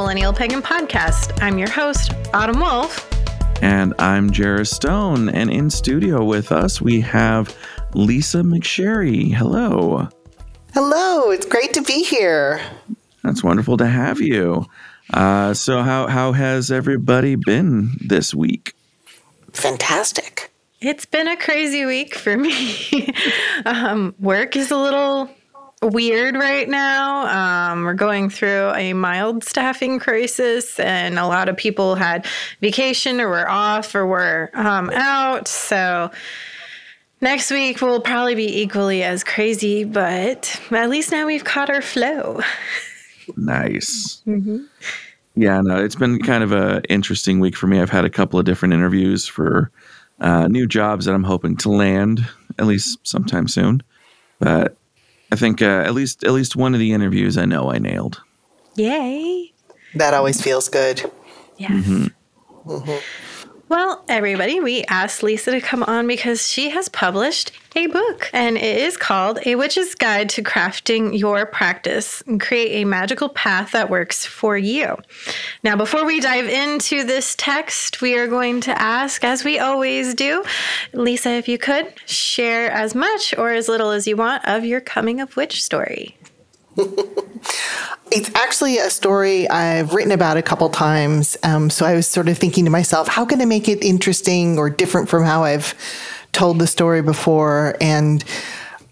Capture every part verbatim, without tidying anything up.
Millennial Pagan Podcast. I'm your host, Autumn Wolf. And I'm Jarrah Stone. And in studio with us, we have Lisa McSherry. Hello. Hello. It's great to be here. That's wonderful to have you. Uh, so how, how has everybody been this week? Fantastic. It's been a crazy week for me. um, work is a little weird right now. Um, we're going through a mild staffing crisis, and a lot of people had vacation or were off or were um, out. So next week will probably be equally as crazy, but at least now we've caught our flow. Nice. Mm-hmm. Yeah, no, it's been kind of an interesting week for me. I've had a couple of different interviews for uh, new jobs that I'm hoping to land at least sometime soon, but I think uh, at least at least one of the interviews I know I nailed. Yay. That always feels good. Yes. Mm-hmm. Mm-hmm. Well, everybody, we asked Lisa to come on because she has published a book, and it is called A Witch's Guide to Crafting Your Practice and Create a Magical Path That Works for You. Now, before we dive into this text, we are going to ask, as we always do, Lisa, if you could share as much or as little as you want of your coming of witch story. It's actually a story I've written about a couple times. Um, so I was sort of thinking to myself, how can I make it interesting or different from how I've told the story before? And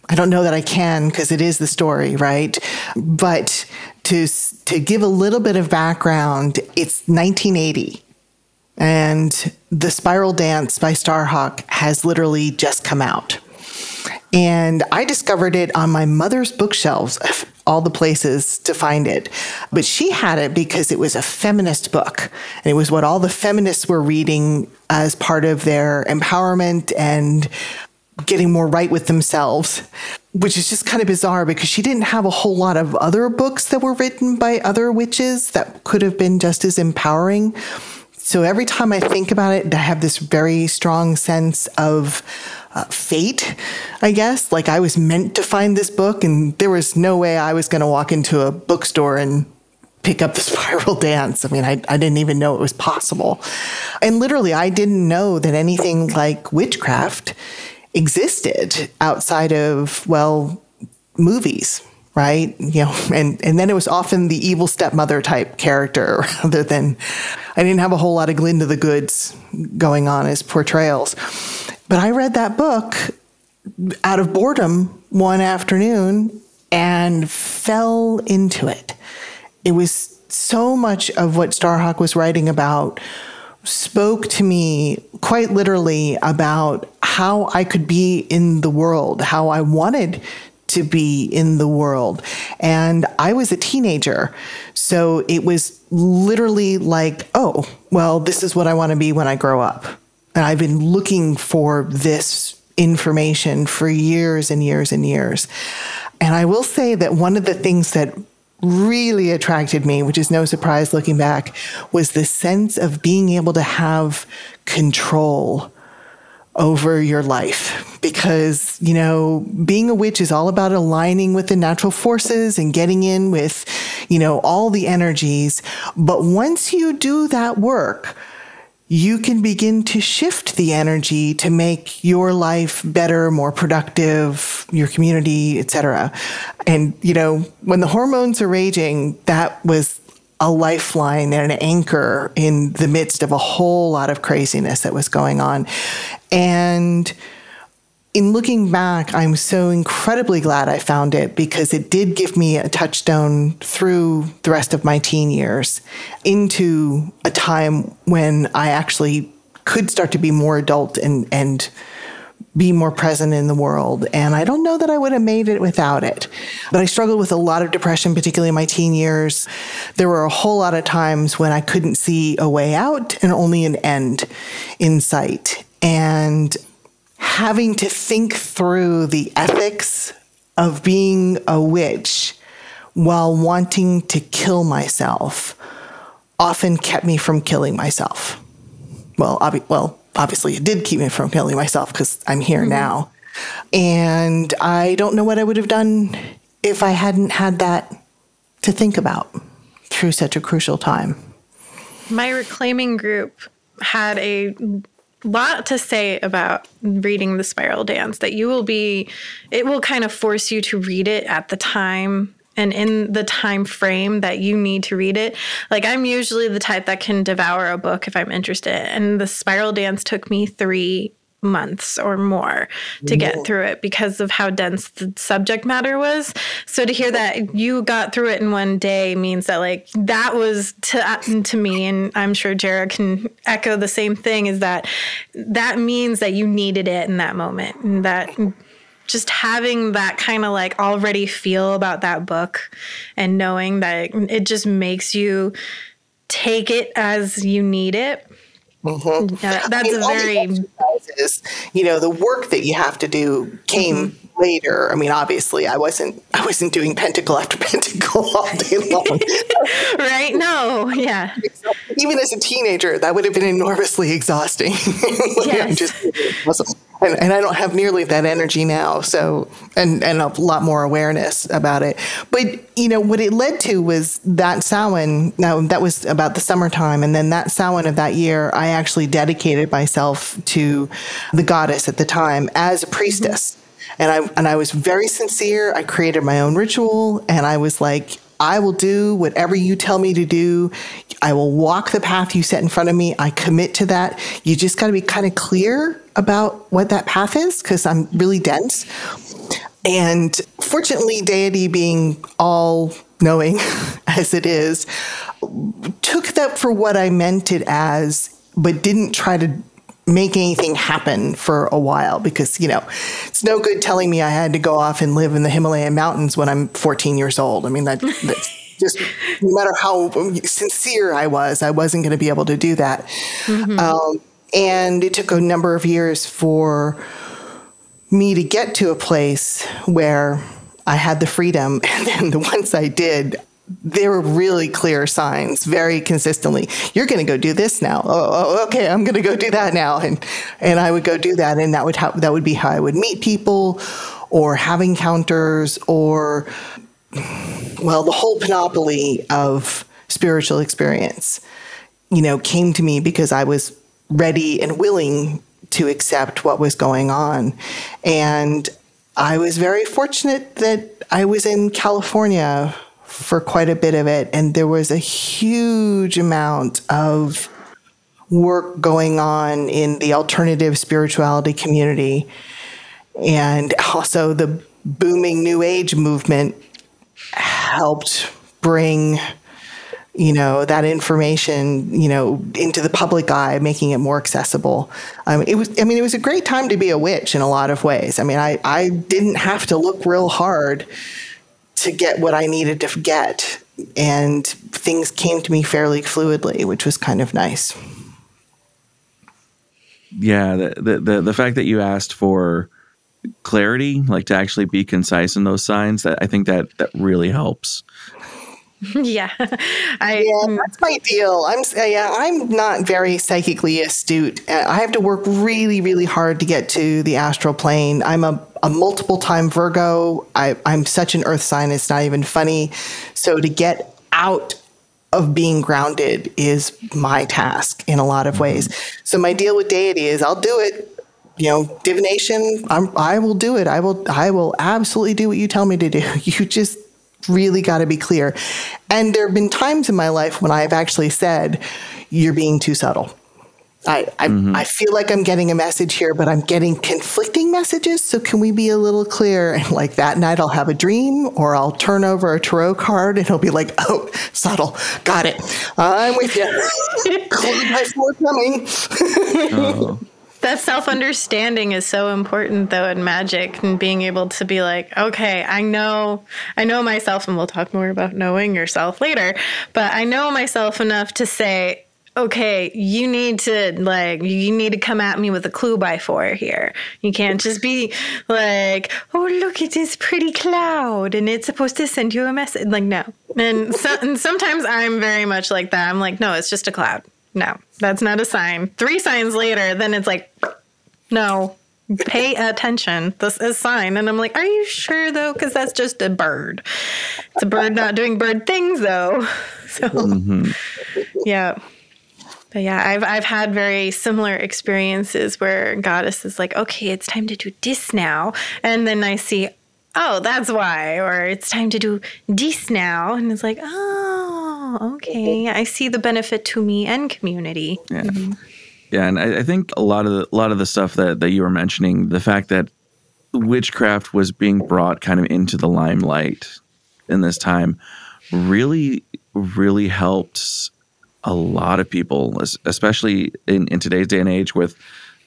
I don't know that I can, because it is the story, right? But to to give a little bit of background, it's nineteen eighty. And The Spiral Dance by Starhawk has literally just come out. And I discovered it on my mother's bookshelves, of all the places to find it. But she had it because it was a feminist book. And it was what all the feminists were reading as part of their empowerment and getting more right with themselves, which is just kind of bizarre because she didn't have a whole lot of other books that were written by other witches that could have been just as empowering. So every time I think about it, I have this very strong sense of uh, fate, I guess. Like I was meant to find this book, and there was no way I was going to walk into a bookstore and pick up The Spiral Dance. I mean, I, I didn't even know it was possible. And literally, I didn't know that anything like witchcraft existed outside of, well, movies. Right. You know, and, and then it was often the evil stepmother type character rather than I didn't have a whole lot of Glinda the Goods going on as portrayals. But I read that book out of boredom one afternoon and fell into it. It was so much of what Starhawk was writing about spoke to me quite literally about how I could be in the world, how I wanted to be in the world. And I was a teenager. So it was literally like, oh, well, this is what I want to be when I grow up. And I've been looking for this information for years and years and years. And I will say that one of the things that really attracted me, which is no surprise looking back, was the sense of being able to have control over your life, because, you know, being a witch is all about aligning with the natural forces and getting in with, you know, all the energies. But once you do that work, you can begin to shift the energy to make your life better, more productive, your community, et cetera. And, you know, when the hormones are raging, that was a lifeline and an anchor in the midst of a whole lot of craziness that was going on. And in looking back, I'm so incredibly glad I found it, because it did give me a touchstone through the rest of my teen years into a time when I actually could start to be more adult and, and be more present in the world. And I don't know that I would have made it without it. But I struggled with a lot of depression, particularly in my teen years. There were a whole lot of times when I couldn't see a way out and only an end in sight. And having to think through the ethics of being a witch while wanting to kill myself often kept me from killing myself. Well, ob- well, obviously it did keep me from killing myself, because I'm here mm-hmm. now. And I don't know what I would have done if I hadn't had that to think about. through such a crucial time. My reclaiming group had a lot to say about reading The Spiral Dance, that you will be, it will kind of force you to read it at the time and in the time frame that you need to read it. Like, I'm usually the type that can devour a book if I'm interested. And The Spiral Dance took me three months or more to get through it because of how dense the subject matter was. So to hear that you got through it in one day means that, like, that was to, to me, and I'm sure Jarrah can echo the same thing, is that that means that you needed it in that moment, and that just having that kind of like already feel about that book and knowing that it just makes you take it as you need it. Mm-hmm. Yeah, that's I mean, a very exercises, you know, the work that you have to do came mm-hmm. later. I mean, obviously, I wasn't I wasn't doing pentacle after pentacle all day long, right? No, yeah. Even as a teenager, that would have been enormously exhausting. like, yes. Just, and, and I don't have nearly that energy now. So, and and a lot more awareness about it. But you know what it led to was that Samhain. Now that was about the summertime, and then that Samhain of that year, I actually dedicated myself to the goddess at the time as a priestess, mm-hmm. and I and I was very sincere. I created my own ritual, and I was like, I will do whatever you tell me to do. I will walk the path you set in front of me. I commit to that. You just got to be kind of clear about what that path is, because I'm really dense. And fortunately, deity being all knowing as it is, took that for what I meant it as, but didn't try to make anything happen for a while, because, you know, it's no good telling me I had to go off and live in the Himalayan mountains when I'm fourteen years old. I mean, that, that's just, no matter how sincere I was, I wasn't going to be able to do that. Mm-hmm. Um, and it took a number of years for me to get to a place where I had the freedom. And then the ones I did, there were really clear signs very consistently. You're going to go do this now. Oh, okay. I'm going to go do that now. And, and I would go do that. And that would ha- that would be how I would meet people or have encounters or, well, the whole panoply of spiritual experience, you know, came to me because I was ready and willing to accept what was going on. And I was very fortunate that I was in California for quite a bit of it. And there was a huge amount of work going on in the alternative spirituality community. And also the booming New Age movement helped bring, you know, that information, you know, into the public eye, making it more accessible. Um, it was, I mean, it was a great time to be a witch in a lot of ways. I mean, I, I didn't have to look real hard to get what I needed to get. And things came to me fairly fluidly, which was kind of nice. Yeah, the the the, the fact that you asked for clarity, like to actually be concise in those signs, that I think that, that really helps. Yeah, I, yeah, that's my deal. I'm yeah, I'm not very psychically astute. I have to work really, really hard to get to the astral plane. I'm a, a multiple time Virgo. I, I'm such an earth sign. It's not even funny. So to get out of being grounded is my task in a lot of ways. So my deal with deity is I'll do it. You know, divination, I'm, I will do it. I will, I will absolutely do what you tell me to do. You just really got to be clear. And there have been times in my life when I've actually said, you're being too subtle. I I, mm-hmm. I feel like I'm getting a message here, but I'm getting conflicting messages. So can we be a little clear? And like that night I'll have a dream or I'll turn over a tarot card and it'll be like, oh, subtle. Got it. I'm with you. Clean by four coming. Oh. That self-understanding is so important, though, in magic, and being able to be like, okay, I know I know myself, and we'll talk more about knowing yourself later, but I know myself enough to say, okay, you need to like, you need to come at me with a clue by four here. You can't just be like, oh, look at this pretty cloud and it's supposed to send you a message. Like, no. And, so, and sometimes I'm very much like that. I'm like, no, it's just a cloud. No, that's not a sign. Three signs later, then it's like, no, pay attention. This is a sign. And I'm like, are you sure, though? Because that's just a bird. It's a bird not doing bird things, though. So, mm-hmm. yeah. But yeah, I've I've had very similar experiences where Goddess is like, okay, it's time to do this now. And then I see, oh, that's why. Or it's time to do this now. And it's like, oh, okay. I see the benefit to me and community. Yeah. Mm-hmm. Yeah, and I, I think a lot of the, a lot of the stuff that, that you were mentioning, the fact that witchcraft was being brought kind of into the limelight in this time really, really helped a lot of people, especially in, in today's day and age with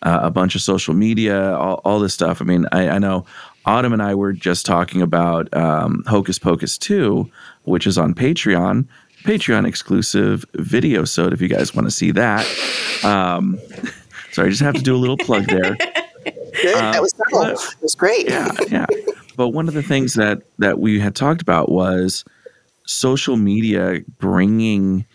uh, a bunch of social media, all, all this stuff. I mean, I, I know Autumn and I were just talking about um, Hocus Pocus two, which is on Patreon. Patreon exclusive video, so if you guys want to see that. Um, sorry, I just have to do a little plug there. Good, um, that was cool. It was great. Yeah, yeah. But one of the things that that we had talked about was social media bringing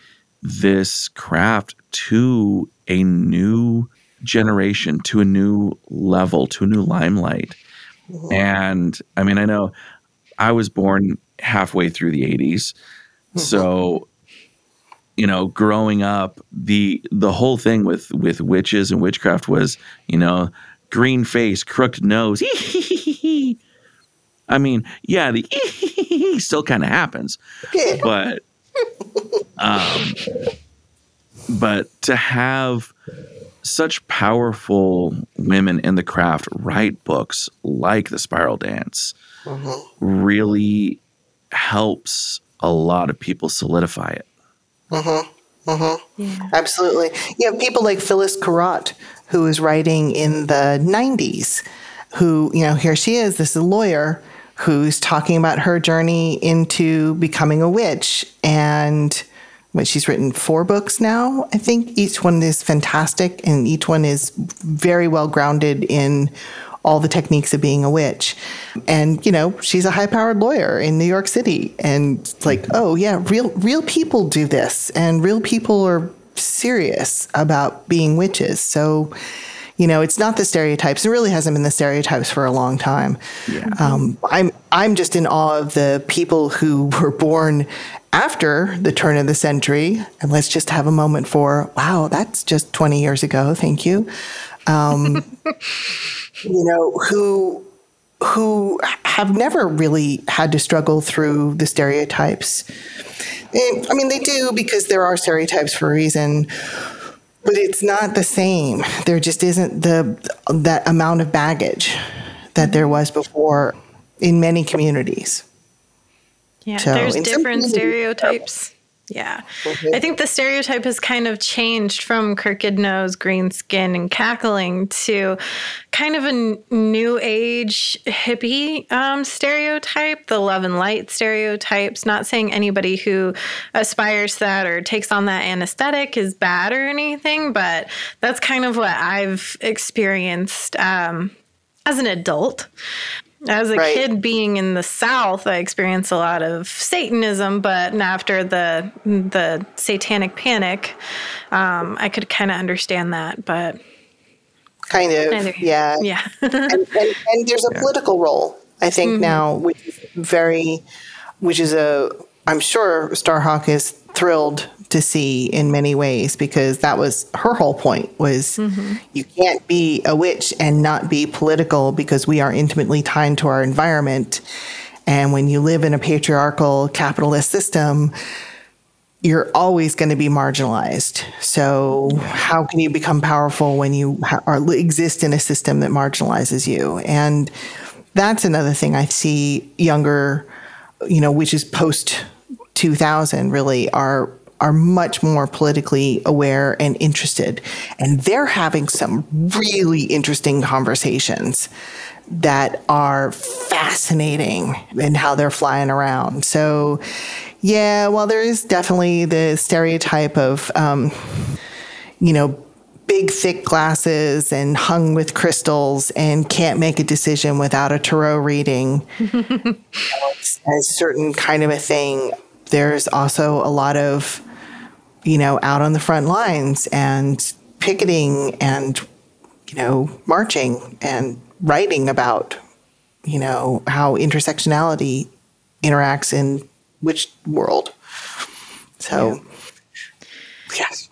this craft to a new generation, to a new level, to a new limelight. Ooh. And I mean, I know I was born halfway through the eighties. So, you know, growing up, the the whole thing with, with witches and witchcraft was, you know, green face, crooked nose. I mean, yeah, the still kind of happens, but um, but to have such powerful women in the craft write books like The Spiral Dance really helps a lot of people solidify it. Mm-hmm. Mm-hmm. Yeah. Absolutely. You have people like Phyllis Curott, who is writing in the nineties, who, you know, here she is, this is a lawyer who's talking about her journey into becoming a witch. And what, she's written four books now, I think. Each one is fantastic, and each one is very well grounded in all the techniques of being a witch. And, you know, she's a high-powered lawyer in New York City. And it's like, oh, yeah, real real people do this. And real people are serious about being witches. So, you know, it's not the stereotypes. It really hasn't been the stereotypes for a long time. Yeah. Um, I'm, I'm just in awe of the people who were born after the turn of the century. And let's just have a moment for, wow, that's just twenty years ago. Thank you. Um, you know, who who have never really had to struggle through the stereotypes. And, I mean, they do, because there are stereotypes for a reason, but it's not the same. There just isn't the that amount of baggage that there was before in many communities. Yeah, so, there's different stereotypes. Yeah. Mm-hmm. I think the stereotype has kind of changed from crooked nose, green skin, and cackling to kind of a n- new age hippie um, stereotype, the love and light stereotypes. Not saying anybody who aspires to that or takes on that anesthetic is bad or anything, but that's kind of what I've experienced um, as an adult. As a right. kid being in the South, I experienced a lot of Satanism, but after the the satanic panic, um, I could kind of understand that, but... Kind of, neither. yeah. Yeah. and, and, and there's a yeah. political role, I think, mm-hmm. now, which is very... Which is a... I'm sure Starhawk is thrilled to see in many ways, because that was her whole point, was mm-hmm. you can't be a witch and not be political, because we are intimately tied to our environment. And when you live in a patriarchal capitalist system, you're always going to be marginalized. So how can you become powerful when you ha- or exist in a system that marginalizes you? And that's another thing I see younger, you know, which is post two thousand, really are are much more politically aware and interested. And they're having some really interesting conversations that are fascinating in how they're flying around. So, yeah, well, there is definitely the stereotype of, um, you know, big, thick glasses and hung with crystals and can't make a decision without a tarot reading. It's a certain kind of a thing. There's also a lot of, you know, out on the front lines and picketing and, you know, marching and writing about, you know, how intersectionality interacts in which world. So, yeah. yes.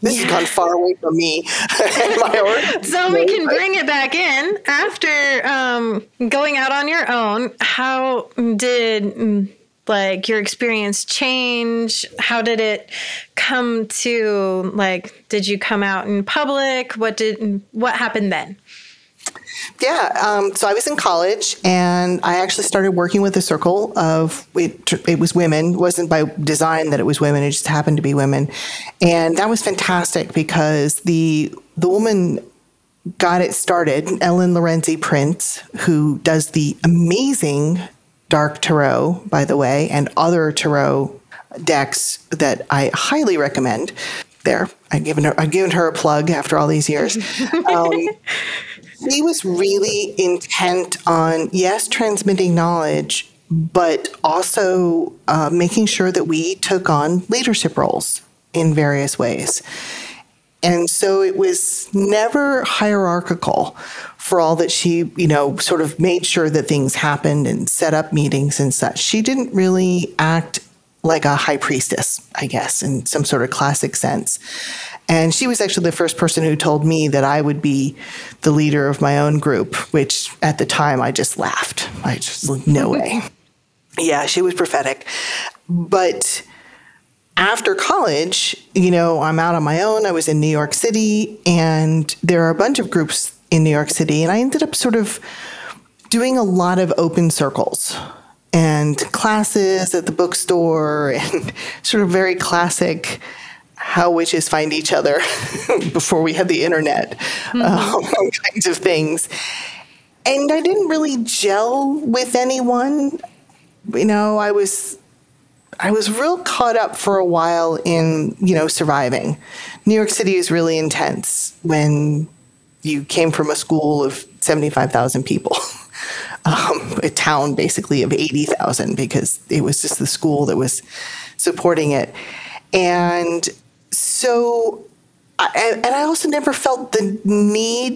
This yeah. has gone far away from me. my so we can bring it back in. After um, going out on your own, how did like your experience change? How did it come to, like, did you come out in public? What did what happened then? Yeah, um, so I was in college, and I actually started working with a circle of, it, it was women. It wasn't by design that it was women. It just happened to be women. And that was fantastic because the the woman got it started, Ellen Lorenzi Prince, who does the amazing Dark Tarot, by the way, and other tarot decks that I highly recommend. There, I've given her, I've given her a plug after all these years. Um She was really intent on, yes, transmitting knowledge, but also uh, making sure that we took on leadership roles in various ways. And so it was never hierarchical for all that she, you know, sort of made sure that things happened and set up meetings and such. She didn't really act like a high priestess, I guess, in some sort of classic sense. And she was actually the first person who told me that I would be the leader of my own group, which at the time I just laughed. I just, no way. Yeah, she was prophetic. But after college, you know, I'm out on my own. I was in New York City, and there are a bunch of groups in New York City. And I ended up sort of doing a lot of open circles and classes at the bookstore and sort of very classic how witches find each other before we had the internet, mm-hmm. um, all kinds of things. And I didn't really gel with anyone. You know, I was, I was real caught up for a while in, you know, surviving. New York City is really intense when you came from a school of seventy-five thousand people, um, a town basically of eighty thousand, because it was just the school that was supporting it. And So, and I also never felt the need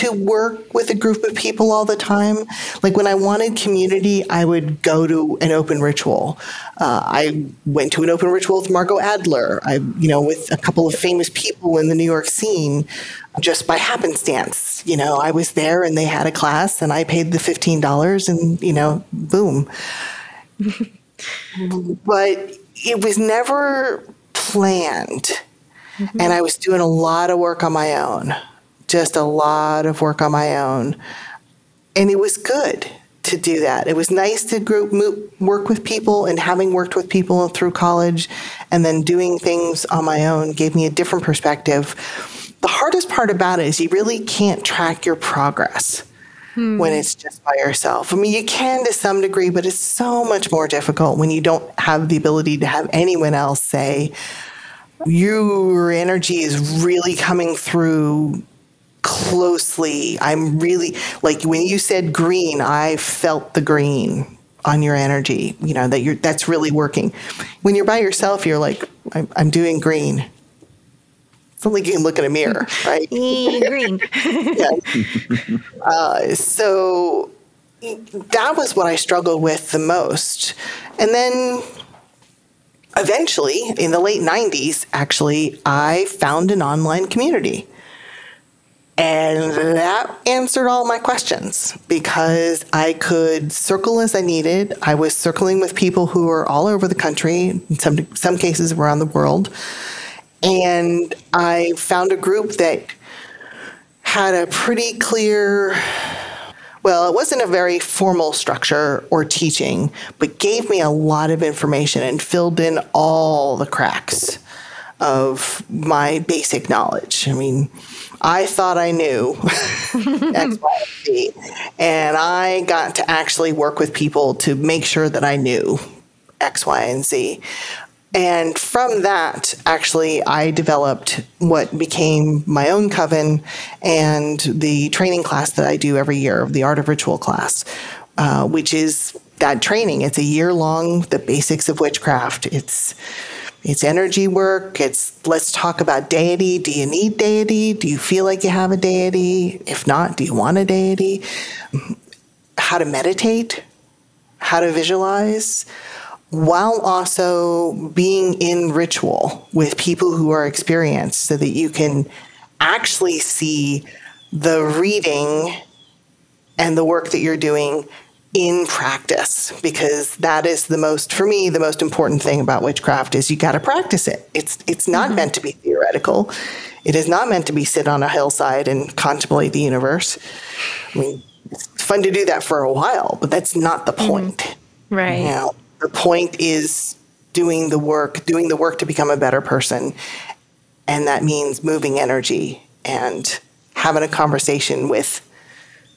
to work with a group of people all the time. Like when I wanted community, I would go to an open ritual. Uh, I went to an open ritual with Margot Adler, I, you know, with a couple of famous people in the New York scene, just by happenstance. You know, I was there and they had a class and I paid the fifteen dollars and, you know, boom. But it was never planned. Mm-hmm. And I was doing a lot of work on my own, just a lot of work on my own. And it was good to do that. It was nice to group move, work with people, and having worked with people through college and then doing things on my own gave me a different perspective. The hardest part about it is you really can't track your progress mm-hmm. when it's just by yourself. I mean, you can to some degree, but it's so much more difficult when you don't have the ability to have anyone else say, your energy is really coming through closely. I'm really, like when you said green, I felt the green on your energy, you know, that you're, that's really working. When you're by yourself, you're like, I'm, I'm doing green. It's not like you can look in a mirror, right? Green. yeah. uh, so that was what I struggled with the most. And then eventually, in the late nineties, actually, I found an online community. And that answered all my questions because I could circle as I needed. I was circling with people who were all over the country, in some, some cases around the world. And I found a group that had a pretty clear... Well, it wasn't a very formal structure or teaching, but gave me a lot of information and filled in all the cracks of my basic knowledge. I mean, I thought I knew X, Y, Z, and I got to actually work with people to make sure that I knew X, Y, and Z. And from that, actually, I developed what became my own coven and the training class that I do every year, the Art of Ritual class, uh, which is that training. It's a year long, the basics of witchcraft. It's it's energy work. It's let's talk about deity. Do you need deity? Do you feel like you have a deity? If not, do you want a deity? How to meditate? How to visualize? while also being in ritual with people who are experienced so that you can actually see the reading and the work that you're doing in practice, because that is the most, for me, the most important thing about witchcraft is you got to practice it. It's it's not mm-hmm. meant to be theoretical. It is not meant to be sit on a hillside and contemplate the universe. I mean, it's fun to do that for a while, but that's not the point. Mm-hmm. Right. You know, the point is doing the work, doing the work to become a better person. And that means moving energy and having a conversation with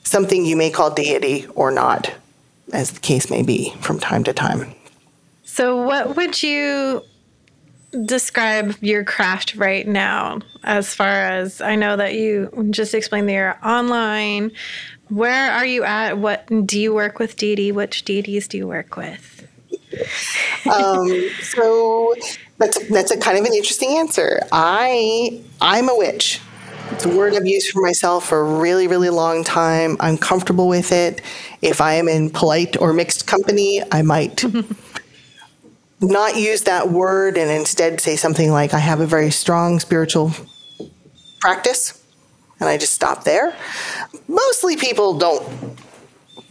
something you may call deity or not, as the case may be from time to time. So what would you describe your craft right now as far as, I know that you just explained that you're online. Where are you at? What do you work with deity? Which deities do you work with? um, so that's that's a kind of an interesting answer. I, I'm a witch. It's a word I've used for myself for a really, really long time. I'm comfortable with it. If I am in polite or mixed company, I might not use that word and instead say something like, I have a very strong spiritual practice, and I just stop there. Mostly people don't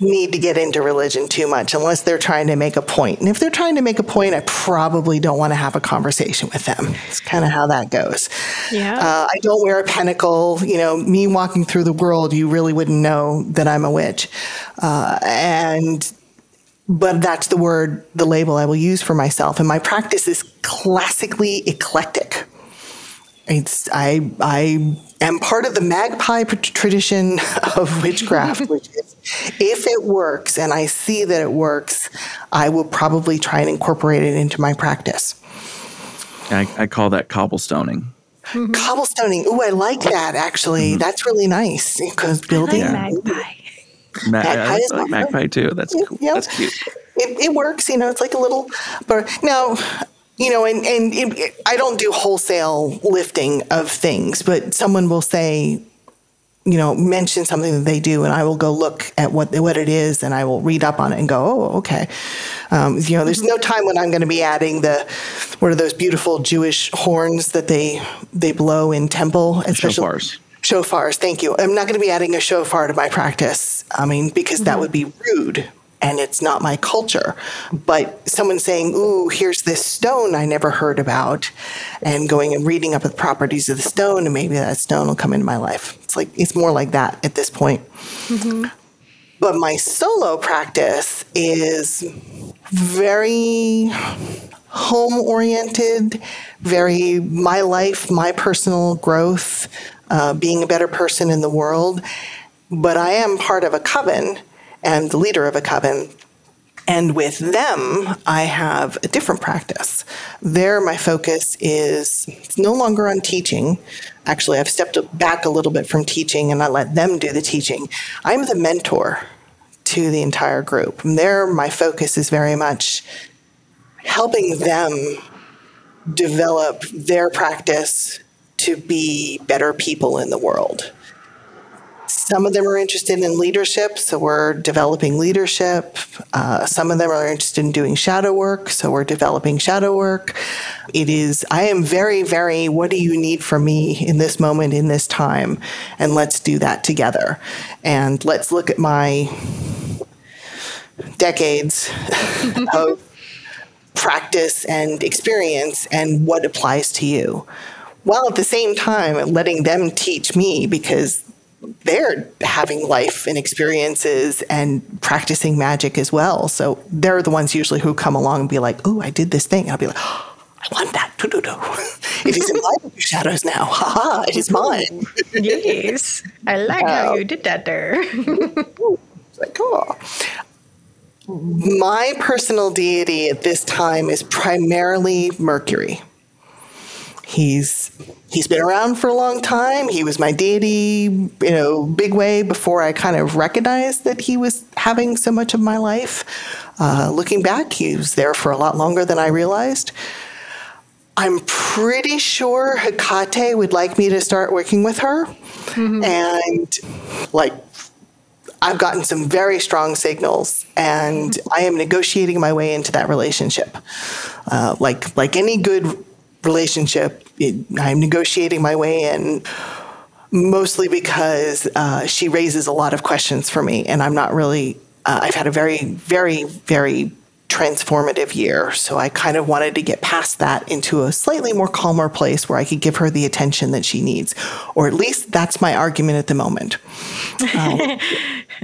need to get into religion too much unless they're trying to make a point. And if they're trying to make a point, I probably don't want to have a conversation with them. It's kind of how that goes. Yeah. Uh, I don't wear a pentacle. You know, me walking through the world, you really wouldn't know that I'm a witch. Uh, and, but that's the word, the label I will use for myself. And my practice is classically eclectic. It's, I, I am part of the magpie tradition of witchcraft, which is if it works and I see that it works, I will probably try and incorporate it into my practice. I, I call that cobblestoning. Mm-hmm. Cobblestoning. Ooh, I like that, actually. Mm-hmm. That's really nice. Because building. I like magpie. Ma- magpie, I like magpie too. That's yeah, cool. Yeah. That's cute. It, it works. You know, it's like a little, but now, you know, and, and it, I don't do wholesale lifting of things, but someone will say, you know, mention something that they do, and I will go look at what what it is, and I will read up on it and go, oh, okay. Um, you know, there's no time when I'm going to be adding the, what are those beautiful Jewish horns that they they blow in temple? Shofars. Shofars, thank you. I'm not going to be adding a shofar to my practice, I mean, because mm-hmm. that would be rude. And it's not my culture. But someone saying, ooh, here's this stone I never heard about, and going and reading up the properties of the stone, and maybe that stone will come into my life. It's like, it's more like that at this point. Mm-hmm. But my solo practice is very home-oriented, very my life, my personal growth, uh, being a better person in the world. But I am part of a coven, and the leader of a coven. And with them, I have a different practice. There, my focus is it's no longer on teaching. Actually, I've stepped back a little bit from teaching, and I let them do the teaching. I'm the mentor to the entire group. And there, my focus is very much helping them develop their practice to be better people in the world. Some of them are interested in leadership, so we're developing leadership. Uh, some of them are interested in doing shadow work, so we're developing shadow work. It is, I am very, very, what do you need from me in this moment, in this time? And let's do that together. And let's look at my decades of practice and experience and what applies to you. While at the same time, letting them teach me, because they're having life and experiences and practicing magic as well. So they're the ones usually who come along and be like, oh, I did this thing. And I'll be like, oh, I want that. It is in my shadows now. Ha ha, it is mine. Yes. I like um, how you did that there. It's like, cool. My personal deity at this time is primarily Mercury. He's he's been around for a long time. He was my deity, you know, big way before I kind of recognized that he was having so much of my life. Uh, looking back, he was there for a lot longer than I realized. I'm pretty sure Hekate would like me to start working with her. Mm-hmm. And like, I've gotten some very strong signals, and I am negotiating my way into that relationship. Uh, like like any good relationship, it, I'm negotiating my way in, mostly because uh, she raises a lot of questions for me, and I'm not really, uh, I've had a very, very, very transformative year, so I kind of wanted to get past that into a slightly more calmer place where I could give her the attention that she needs, or at least that's my argument at the moment. Um,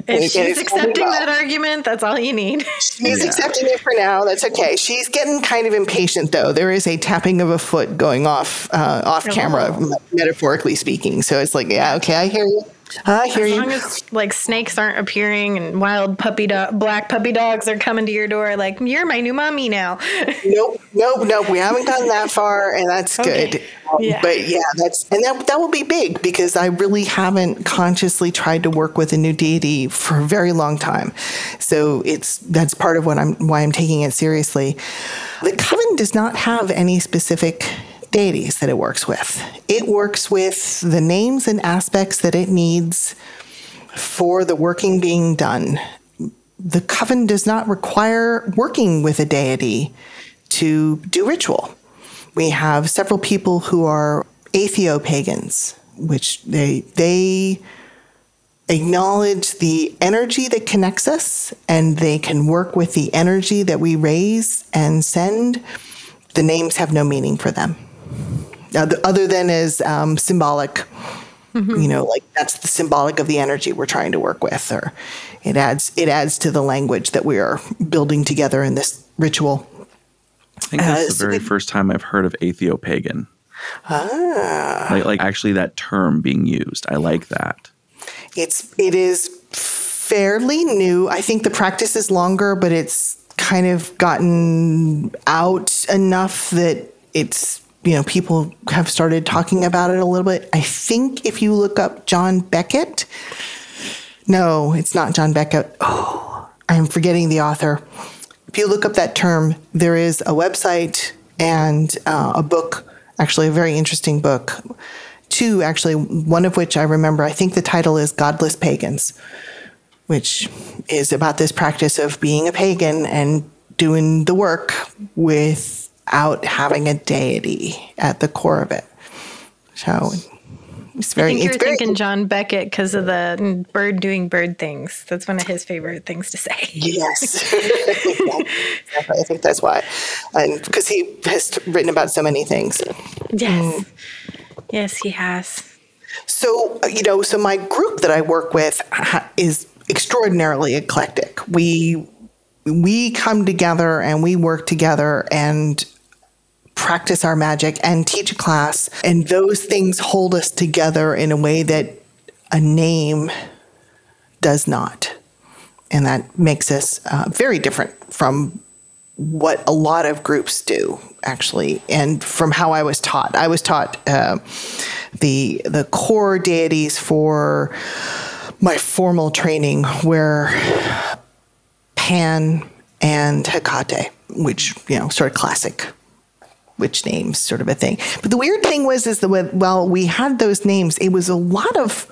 If she's accepting that argument, that's all you need. She's yeah. accepting it for now. That's okay. She's getting kind of impatient, though. There is a tapping of a foot going off uh, off oh. camera, metaphorically speaking. So it's like, yeah, okay, I hear you. I hear you. As long as like snakes aren't appearing and wild puppy dog, black puppy dogs are coming to your door, like you're my new mommy now. nope, nope, nope. We haven't gotten that far, and that's okay. good. Um, yeah. But yeah, that's and that that will be big because I really haven't consciously tried to work with a new deity for a very long time. So it's that's part of what I'm why I'm taking it seriously. The coven does not have any specific deities that it works with. It works with the names and aspects that it needs for the working being done. The coven does not require working with a deity to do ritual. We have several people who are Atheopagans, which they they acknowledge the energy that connects us, and they can work with the energy that we raise and send. The names have no meaning for them. Now, the, other than as um, symbolic, mm-hmm. you know, like that's the symbolic of the energy we're trying to work with, or it adds it adds to the language that we are building together in this ritual. I think that's uh, the so very it, first time I've heard of Atheopagan. Ah, like, like actually that term being used. I like that. It's it is fairly new. I think the practice is longer, but it's kind of gotten out enough that it's. You know, people have started talking about it a little bit. I think if you look up John Beckett, no, it's not John Beckett. Oh, I'm forgetting the author. If you look up that term, there is a website and uh, a book, actually a very interesting book, two actually, one of which I remember, I think the title is Godless Pagans, which is about this practice of being a pagan and doing the work with out having a deity at the core of it. So it's very I think you're it's very, thinking John Beckett because of the bird doing bird things. That's one of his favorite things to say. Yes. I think that's why. And because he has written about so many things. Yes. Mm. Yes, he has. So, you know, so my group that I work with is extraordinarily eclectic. We we come together and we work together and practice our magic and teach a class. And those things hold us together in a way that a name does not. And that makes us uh, very different from what a lot of groups do, actually, and from how I was taught. I was taught uh, the the core deities for my formal training where Pan and Hekate, which, you know, sort of classic witch names sort of a thing. But the weird thing was is that while we had those names, it was a lot of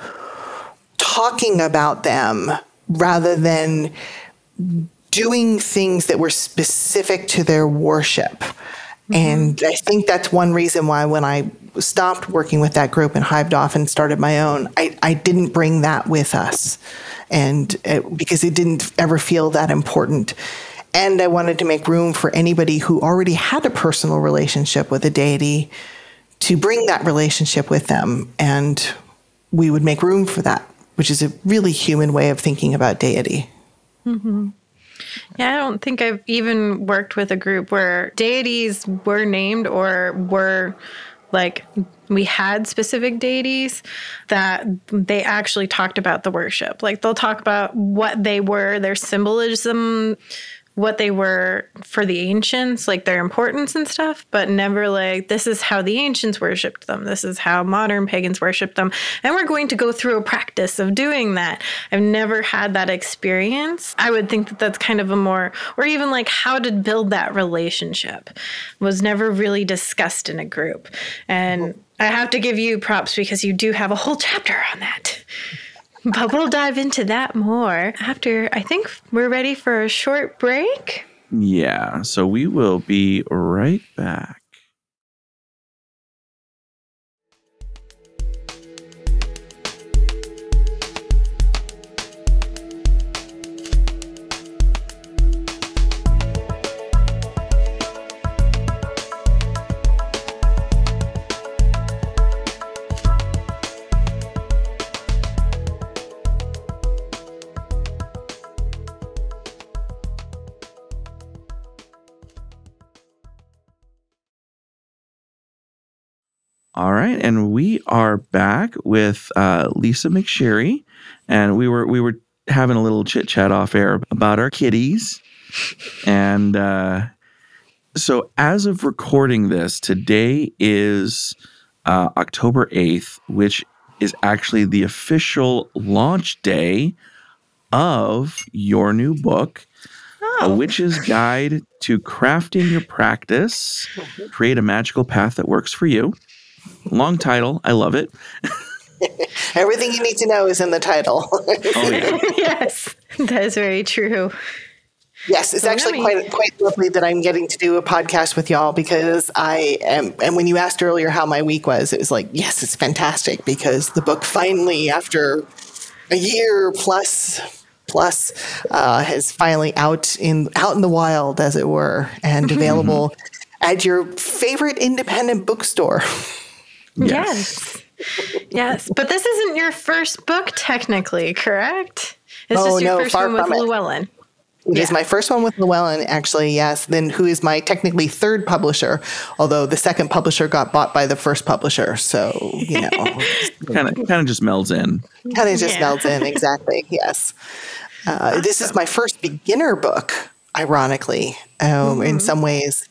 talking about them rather than doing things that were specific to their worship. Mm-hmm. And I think that's one reason why when I stopped working with that group and hived off and started my own, I, I didn't bring that with us. And it, because it didn't ever feel that important. And I wanted to make room for anybody who already had a personal relationship with a deity to bring that relationship with them. And we would make room for that, which is a really human way of thinking about deity. Mm-hmm. Yeah, I don't think I've even worked with a group where deities were named or were like we had specific deities that they actually talked about the worship. Like they'll talk about what they were, their symbolism, what they were for the ancients, like their importance and stuff, but never like this is how the ancients worshipped them. This is how modern pagans worship them. And we're going to go through a practice of doing that. I've never had that experience. I would think that that's kind of a more, or even like how to build that relationship was never really discussed in a group. And I have to give you props because you do have a whole chapter on that. But we'll dive into that more after, I think we're ready for a short break. Yeah, so we will be right back. All right, and we are back with uh, Lisa McSherry, and we were we were having a little chit chat off air about our kitties, and uh, so as of recording this, today is uh, October eighth, which is actually the official launch day of your new book. A Witch's Guide to Crafting Your Practice, Create a Magical Path That Works for You. Long title. I love it. Everything you need to know is in the title. Oh, yeah. Yes, that is very true. Yes, it's well, actually let me... quite quite lovely that I'm getting to do a podcast with y'all because I am, and when you asked earlier how my week was, it was like, yes, it's fantastic because the book finally, after a year plus... Plus, uh, is finally out in out in the wild, as it were, and available at your favorite independent bookstore. Yes. Yes. Yes. But this isn't your first book, technically, correct? It's oh, just your no, first one with Llewellyn. It yeah. is my first one with Llewellyn, actually, yes. Then who is my technically third publisher, although the second publisher got bought by the first publisher. So, you know. Kind of kind of just melds in. Kind of just yeah. melds in, exactly, yes. Uh, awesome. This is my first beginner book, ironically, um, mm-hmm. in some ways.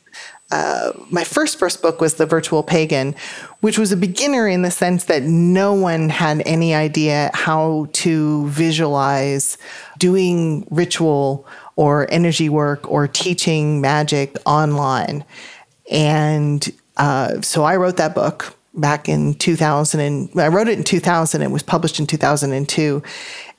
Uh, my first first book was The Virtual Pagan, which was a beginner in the sense that no one had any idea how to visualize doing ritual or energy work or teaching magic online. And uh, so I wrote that book back in two thousand. And, I wrote it in two thousand. It was published in two thousand two.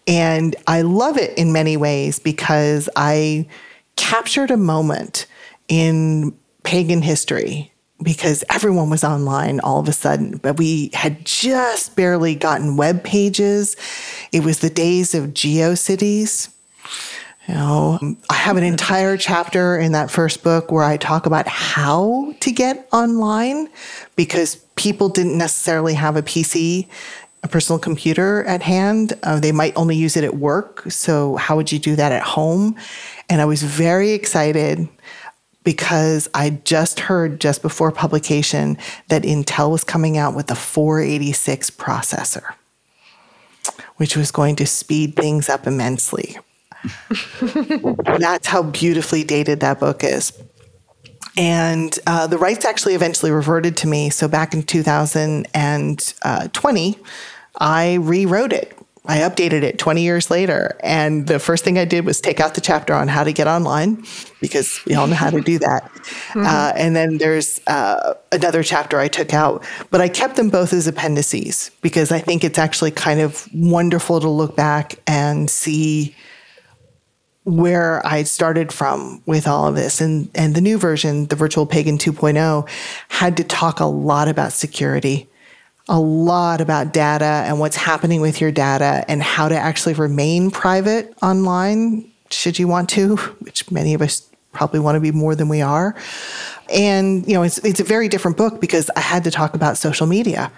And I love it in many ways because I captured a moment in pagan history because everyone was online all of a sudden, but we had just barely gotten web pages. It was the days of GeoCities. You know, I have an entire chapter in that first book where I talk about how to get online because people didn't necessarily have a P C, a personal computer at hand. Uh, they might only use it at work. So how would you do that at home? And I was very excited because I just heard just before publication that Intel was coming out with a four eighty-six processor, which was going to speed things up immensely. That's how beautifully dated that book is. And uh, the rights actually eventually reverted to me. So back in two thousand twenty, I rewrote it. I updated it twenty years later. And the first thing I did was take out the chapter on how to get online because we all know how to do that. Mm-hmm. Uh, and then there's uh, another chapter I took out, but I kept them both as appendices because I think it's actually kind of wonderful to look back and see where I started from with all of this. And, and the new version, the Virtual Pagan two point oh, had to talk a lot about security, a lot about data and what's happening with your data and how to actually remain private online, should you want to, which many of us probably want to be more than we are. And, you know, it's it's a very different book because I had to talk about social media,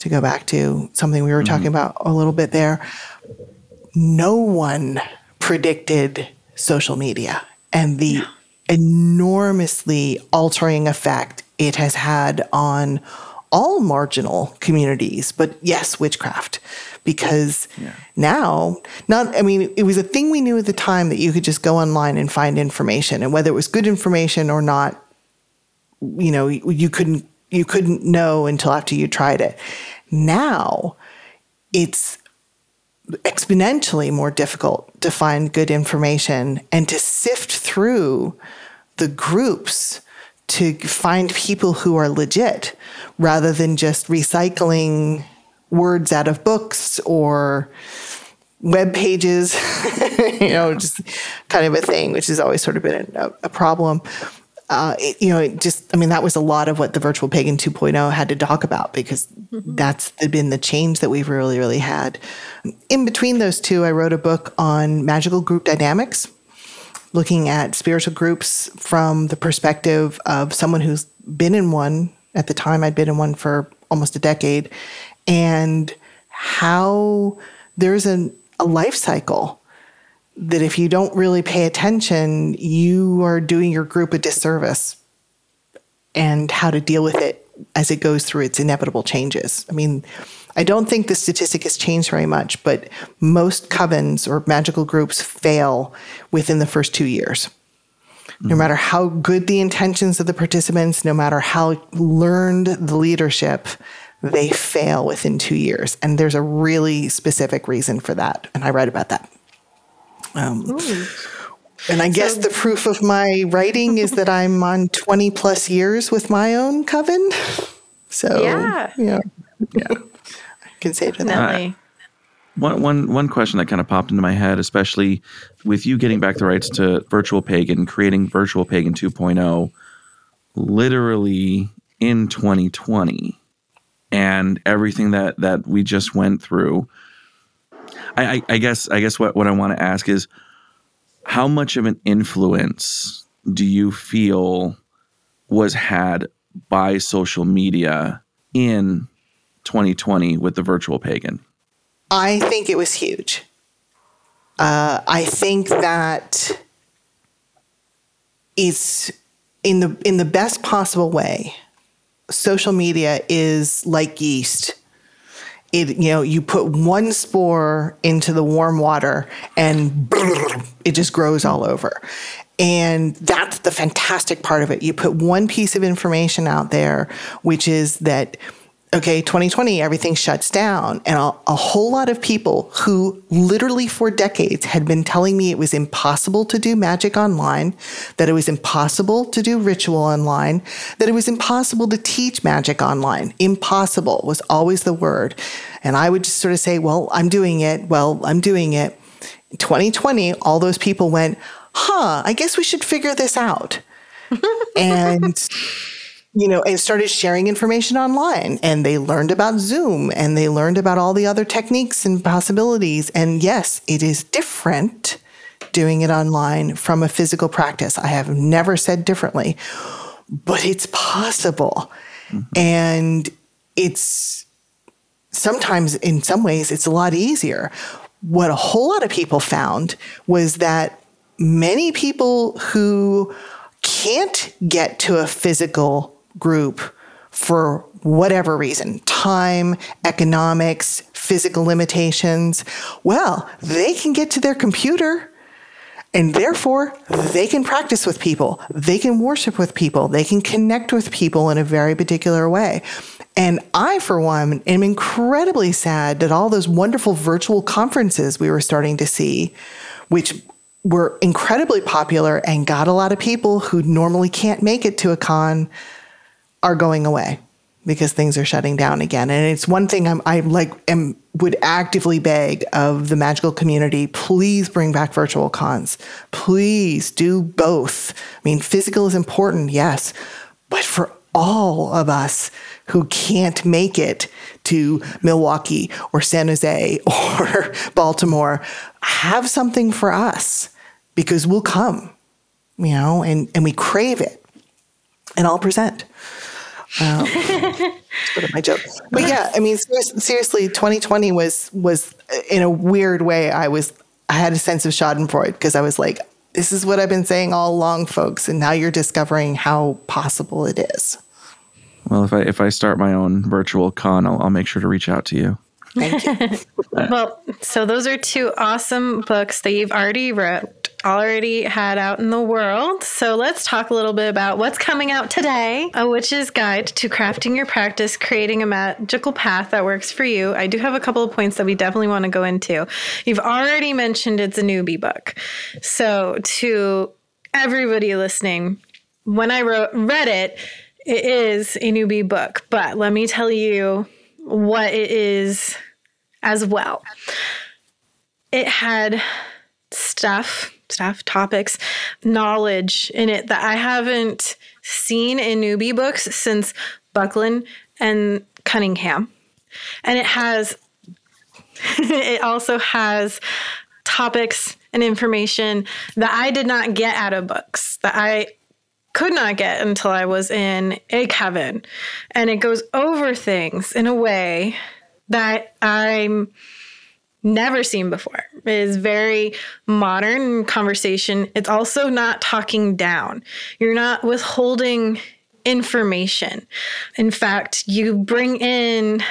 to go back to something we were mm-hmm. talking about a little bit there. No one predicted social media and the yeah. enormously altering effect it has had on all marginal communities, but yes, witchcraft, because yeah. now, not, I mean, it was a thing we knew at the time that you could just go online and find information, and whether it was good information or not, you know, you couldn't, you couldn't know until after you tried it. Now it's exponentially more difficult to find good information and to sift through the groups to find people who are legit rather than just recycling words out of books or web pages, you know, just kind of a thing, which has always sort of been a, a problem. Uh, it, you know, it just, I mean, that was a lot of what the Virtual Pagan two point oh had to talk about, because mm-hmm. that's been the change that we've really, really had. In between those two, I wrote a book on magical group dynamics, looking at spiritual groups from the perspective of someone who's been in one. At the time, I'd been in one for almost a decade, and how there's an, a life cycle that if you don't really pay attention, you are doing your group a disservice, and how to deal with it as it goes through its inevitable changes. I mean, I don't think the statistic has changed very much, but most covens or magical groups fail within the first two years. Mm-hmm. No matter how good the intentions of the participants, no matter how learned the leadership, they fail within two years. And there's a really specific reason for that. And I write about that. Um, and I so, guess the proof of my writing is that I'm on twenty plus years with my own coven. So, yeah, you know, yeah, I can say to that. Uh, one, one, one question that kind of popped into my head, especially with you getting back the rights to Virtual Pagan, creating Virtual Pagan two point oh literally in twenty twenty. And everything that, that we just went through, I, I, I guess I guess what, what I want to ask is, how much of an influence do you feel was had by social media in twenty twenty with the Virtual Pagan? I think it was huge. Uh, I think that it's in the in the best possible way. Social media is like yeast. It, you know, you put one spore into the warm water and it just grows all over. And that's the fantastic part of it. You put one piece of information out there, which is that, okay, twenty twenty, everything shuts down. And a, a whole lot of people who literally for decades had been telling me it was impossible to do magic online, that it was impossible to do ritual online, that it was impossible to teach magic online. Impossible was always the word. And I would just sort of say, well, I'm doing it. Well, I'm doing it. In twenty twenty, all those people went, huh, I guess we should figure this out. And... you know, and started sharing information online, and they learned about Zoom, and they learned about all the other techniques and possibilities. And yes, it is different doing it online from a physical practice. I have never said differently, but it's possible. Mm-hmm. And it's sometimes, in some ways, it's a lot easier. What a whole lot of people found was that many people who can't get to a physical group for whatever reason, time, economics, physical limitations, well, they can get to their computer, and therefore they can practice with people. They can worship with people. They can connect with people in a very particular way. And I, for one, am incredibly sad that all those wonderful virtual conferences we were starting to see, which were incredibly popular and got a lot of people who normally can't make it to a con, are going away because things are shutting down again. And it's one thing I'm, I like am would actively beg of the magical community, please bring back virtual cons. Please do both. I mean, physical is important, yes, but for all of us who can't make it to Milwaukee or San Jose or Baltimore, have something for us, because we'll come, you know, and, and we crave it, and I'll present. Um, sort of my joke. But yeah, I mean, seriously, twenty twenty was, was in a weird way, I was, I had a sense of schadenfreude, because I was like, this is what I've been saying all along, folks. And now you're discovering how possible it is. Well, if I, if I start my own virtual con, I'll, I'll make sure to reach out to you. Thank you. Well, so those are two awesome books that you've already wrote, already had out in the world. So let's talk a little bit about what's coming out today, A Witch's Guide to Crafting Your Practice, Creating a Magical Path That Works for You. I do have a couple of points that we definitely want to go into. You've already mentioned it's a newbie book. So to everybody listening, when I wrote, read it, it is a newbie book, but let me tell you what it is as well. it had stuff, stuff, topics, knowledge in it that I haven't seen in newbie books since Buckland and Cunningham. And it has, it also has topics and information that I did not get out of books, that I could not get until I was in Egg Heaven. And it goes over things in a way that I'm never seen before. It is very modern conversation. It's also not talking down. You're not withholding information. In fact, you bring in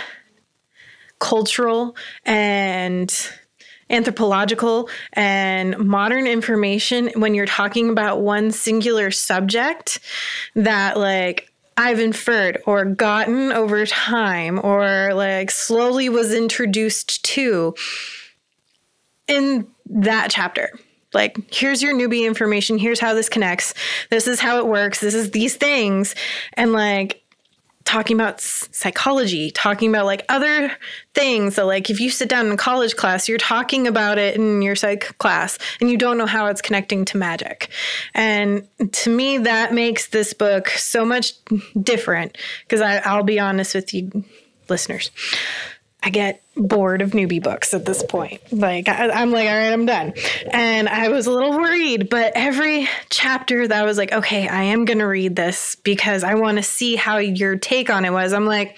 cultural and anthropological and modern information when you're talking about one singular subject that, like, I've inferred or gotten over time or, like, slowly was introduced to in that chapter. Like, here's your newbie information. Here's how this connects. This is how it works. This is these things. And, like, talking about psychology, talking about, like, other things. So, like, if you sit down in a college class, you're talking about it in your psych class and you don't know how it's connecting to magic. And to me, that makes this book so much different because I'll be honest with you listeners. I get bored of newbie books at this point. Like, I, I'm like, all right, I'm done. And I was a little worried, but every chapter that I was like, okay, I am going to read this because I want to see how your take on it was. I'm like,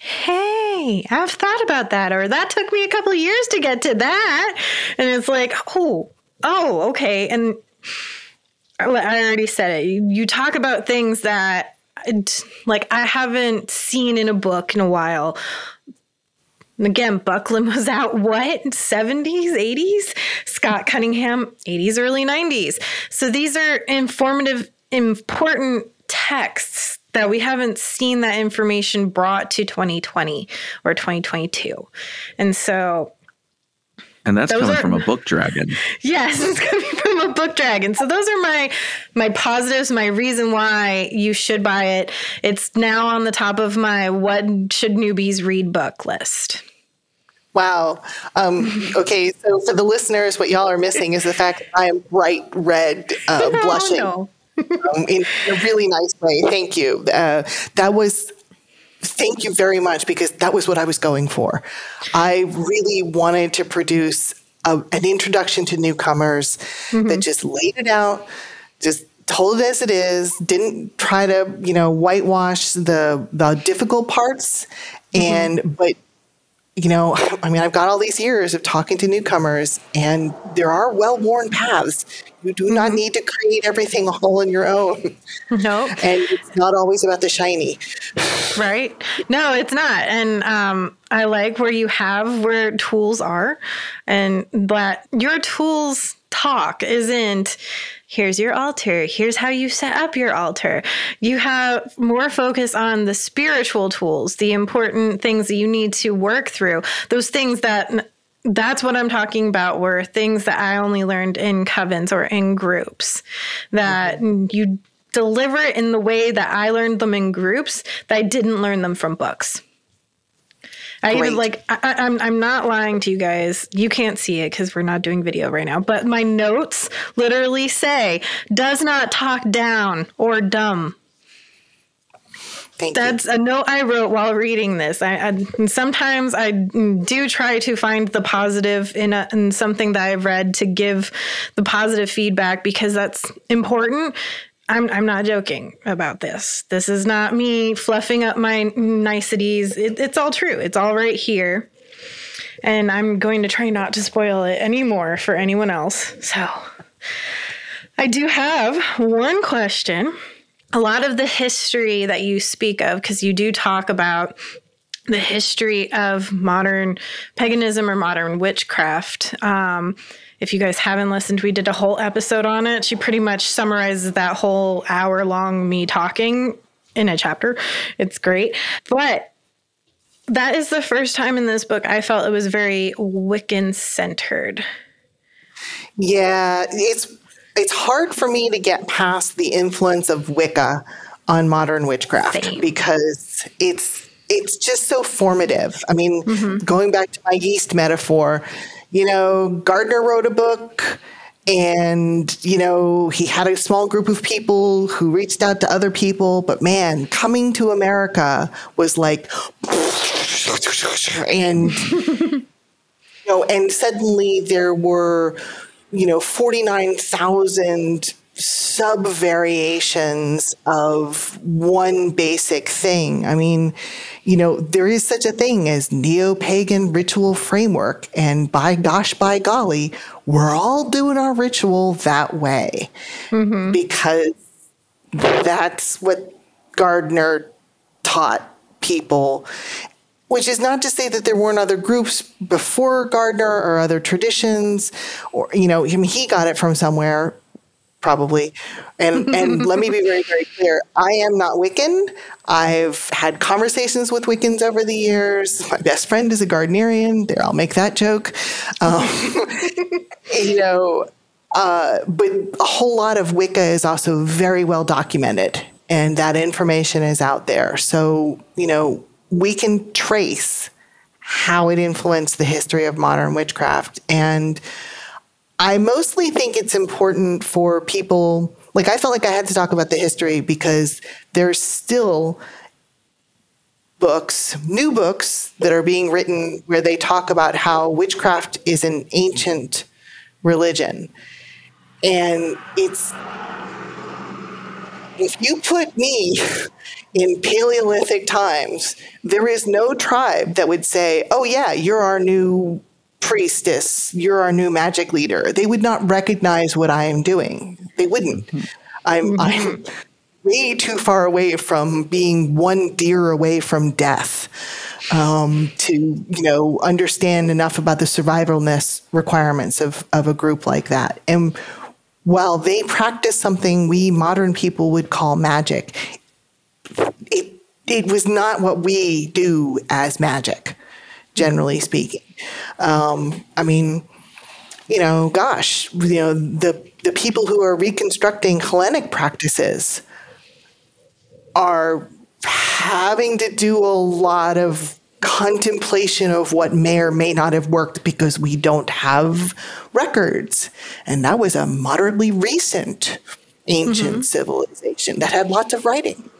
hey, I've thought about that, or that took me a couple of years to get to that. And it's like, oh, oh, okay. And I already said it. You, you talk about things that, like, I haven't seen in a book in a while. Again, Buckland was out, what, seventies, eighties? Scott Cunningham, eighties, early nineties. So these are informative, important texts that we haven't seen that information brought to twenty twenty or twenty twenty-two. And so... And that's those coming are, from a book dragon. Yes, it's coming from a book dragon. So those are my my positives, my reason why you should buy it. It's now on the top of my what should newbies read book list. Wow. Um, okay, so for the listeners, what y'all are missing is the fact that I am bright red, uh, blushing. Oh, no. um, in a really nice way. Thank you. Uh, that was... Thank you very much, because that was what I was going for. I really wanted to produce a, an introduction to newcomers mm-hmm. that just laid it out, just told it as it is, didn't try to, you know, whitewash the the difficult parts. And mm-hmm. but, you know, I mean, I've got all these years of talking to newcomers, and there are well-worn paths. You do mm-hmm. not need to create everything all on your own. Nope. And it's not always about the shiny. Right? No, it's not. And um, I like where you have where tools are, and that your tools talk isn't here's your altar, here's how you set up your altar. You have more focus on the spiritual tools, the important things that you need to work through, those things that... That's what I'm talking about were things that I only learned in covens or in groups, that mm-hmm. you deliver it in the way that I learned them in groups, that I didn't learn them from books. I Great. even like, I, I'm, I'm not lying to you guys. You can't see it because we're not doing video right now, but my notes literally say, does not talk down or dumb. Thank That's you. a note I wrote while reading this. I, I sometimes I do try to find the positive in, a, in something that I've read to give the positive feedback, because that's important. I'm I'm not joking about this. This is not me fluffing up my niceties. It, it's all true. It's all right here, and I'm going to try not to spoil it anymore for anyone else. So, I do have one question. A lot of the history that you speak of, because you do talk about the history of modern paganism or modern witchcraft. Um, if you guys haven't listened, we did a whole episode on it. She pretty much summarizes that whole hour-long me talking in a chapter. It's great. But that is the first time in this book I felt it was very Wiccan-centered. Yeah, it's... It's hard for me to get past the influence of Wicca on modern witchcraft Same. because it's it's just so formative. I mean, mm-hmm. going back to my yeast metaphor, you know, Gardner wrote a book, and, you know, he had a small group of people who reached out to other people. But, man, coming to America was like, and, you know, and suddenly there were, you know, forty-nine thousand sub-variations of one basic thing. I mean, you know, there is such a thing as neo-pagan ritual framework, and by gosh, by golly, we're all doing our ritual that way, mm-hmm. because that's what Gardner taught people. Which is not to say that there weren't other groups before Gardner or other traditions, or, you know, I mean, he got it from somewhere. Probably. And and let me be very, very clear. I am not Wiccan. I've had conversations with Wiccans over the years. My best friend is a Gardnerian. There, I'll make that joke. Um, you know, uh, but a whole lot of Wicca is also very well documented, and that information is out there. So, you know, we can trace how it influenced the history of modern witchcraft. And I mostly think it's important for people, like, I felt like I had to talk about the history because there's still books, new books that are being written where they talk about how witchcraft is an ancient religion. And it's, if you put me in Paleolithic times, there is no tribe that would say, oh yeah, you're our new priestess, you're our new magic leader. They would not recognize what I am doing. They wouldn't. I'm, I'm way too far away from being one deer away from death um, to, you know, understand enough about the survivalness requirements of, of a group like that. And while they practice something we modern people would call magic, it, it was not what we do as magic, generally speaking. Um, I mean, you know, gosh, you know, the, the people who are reconstructing Hellenic practices are having to do a lot of contemplation of what may or may not have worked because we don't have records. And that was a moderately recent ancient mm-hmm. civilization that had lots of writing.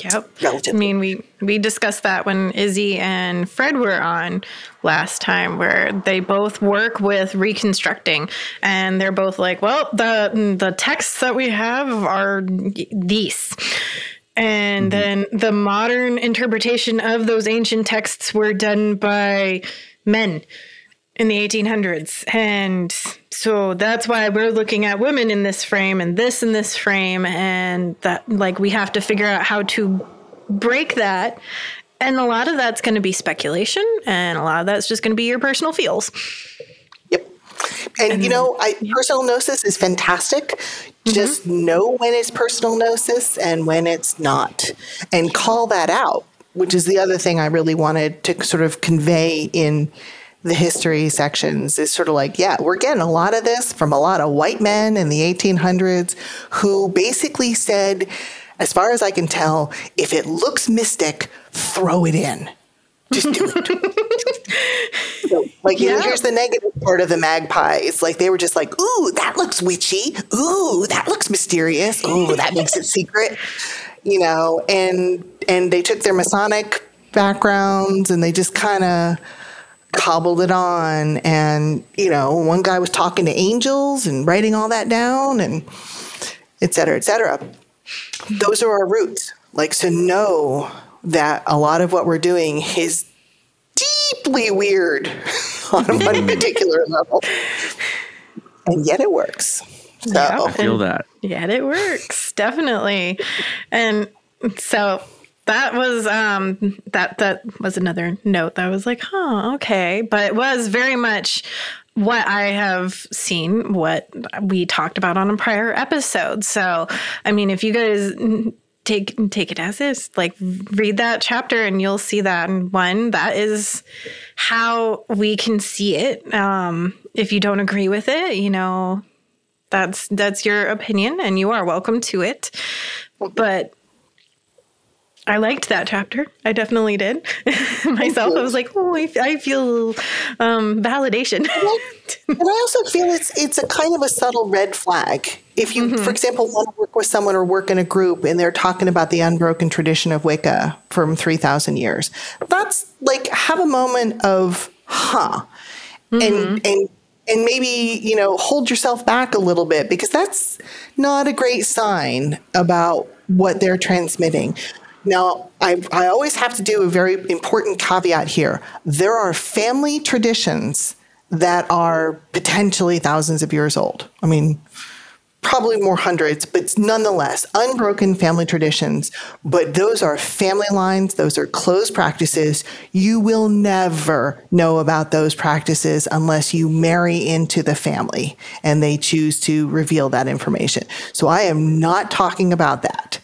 Yep. Relatively. I mean, we, we discussed that when Izzy and Fred were on last time, where they both work with reconstructing, and they're both like, well, the the texts that we have are these. And mm-hmm. then the modern interpretation of those ancient texts were done by men in the eighteen hundreds. And so that's why we're looking at women in this frame and this in this frame, and that, like, we have to figure out how to break that. And a lot of that's going to be speculation, and a lot of that's just going to be your personal feels. Yep. And, and you know, I, yeah. personal gnosis is fantastic. Mm-hmm. Just know when it's personal gnosis and when it's not, and call that out, which is the other thing I really wanted to sort of convey in the history sections, is sort of like, yeah, we're getting a lot of this from a lot of white men in the eighteen hundreds who basically said, as far as I can tell, if it looks mystic, throw it in. Just do it. So, like, yeah. you know, here's the negative part of the magpie. It's like they were just like, ooh, that looks witchy. Ooh, that looks mysterious. Ooh, that makes it secret. You know, and and they took their Masonic backgrounds and they just kind of cobbled it on. And, you know, one guy was talking to angels and writing all that down, and et cetera, et cetera. Those are our roots. Like, so know that a lot of what we're doing is deeply weird on a particular level. And yet it works. So. Yeah, I feel that. Yet it works. Definitely. And so That was um, that that was another note that I was like, huh, okay. But it was very much what I have seen, what we talked about on a prior episode. So, I mean, if you guys take take it as is, like, read that chapter and you'll see that. And one, that is how we can see it. Um, if you don't agree with it, you know, that's that's your opinion and you are welcome to it. But I liked that chapter. I definitely did. Myself, I was like, oh, I, I feel um, validation. And I also feel it's it's a kind of a subtle red flag. If you, mm-hmm. for example, want to work with someone or work in a group and they're talking about the unbroken tradition of Wicca from three thousand years, that's like, have a moment of, huh, mm-hmm. and and and maybe, you know, hold yourself back a little bit, because that's not a great sign about what they're transmitting. Now, I, I always have to do a very important caveat here. There are family traditions that are potentially thousands of years old. I mean, probably more hundreds, but nonetheless, unbroken family traditions. But those are family lines. Those are closed practices. You will never know about those practices unless you marry into the family and they choose to reveal that information. So I am not talking about that.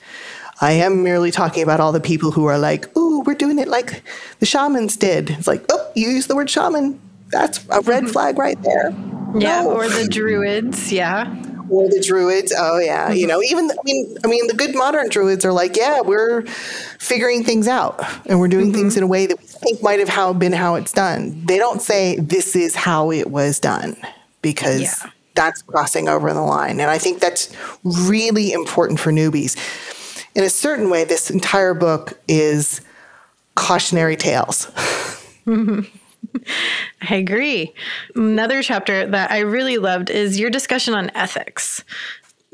I am merely talking about all the people who are like, ooh, we're doing it like the shamans did. It's like, oh, you use the word shaman. That's a red mm-hmm. flag right there. Yeah, no. Or the druids, yeah. Or the druids, oh, yeah. Mm-hmm. You know, even, the, I mean, I mean, the good modern druids are like, yeah, we're figuring things out. And we're doing mm-hmm. things in a way that we think might have how, been how it's done. They don't say this is how it was done, because yeah. that's crossing over the line. And I think that's really important for newbies. In a certain way, this entire book is cautionary tales. Mm-hmm. I agree. Another chapter that I really loved is your discussion on ethics.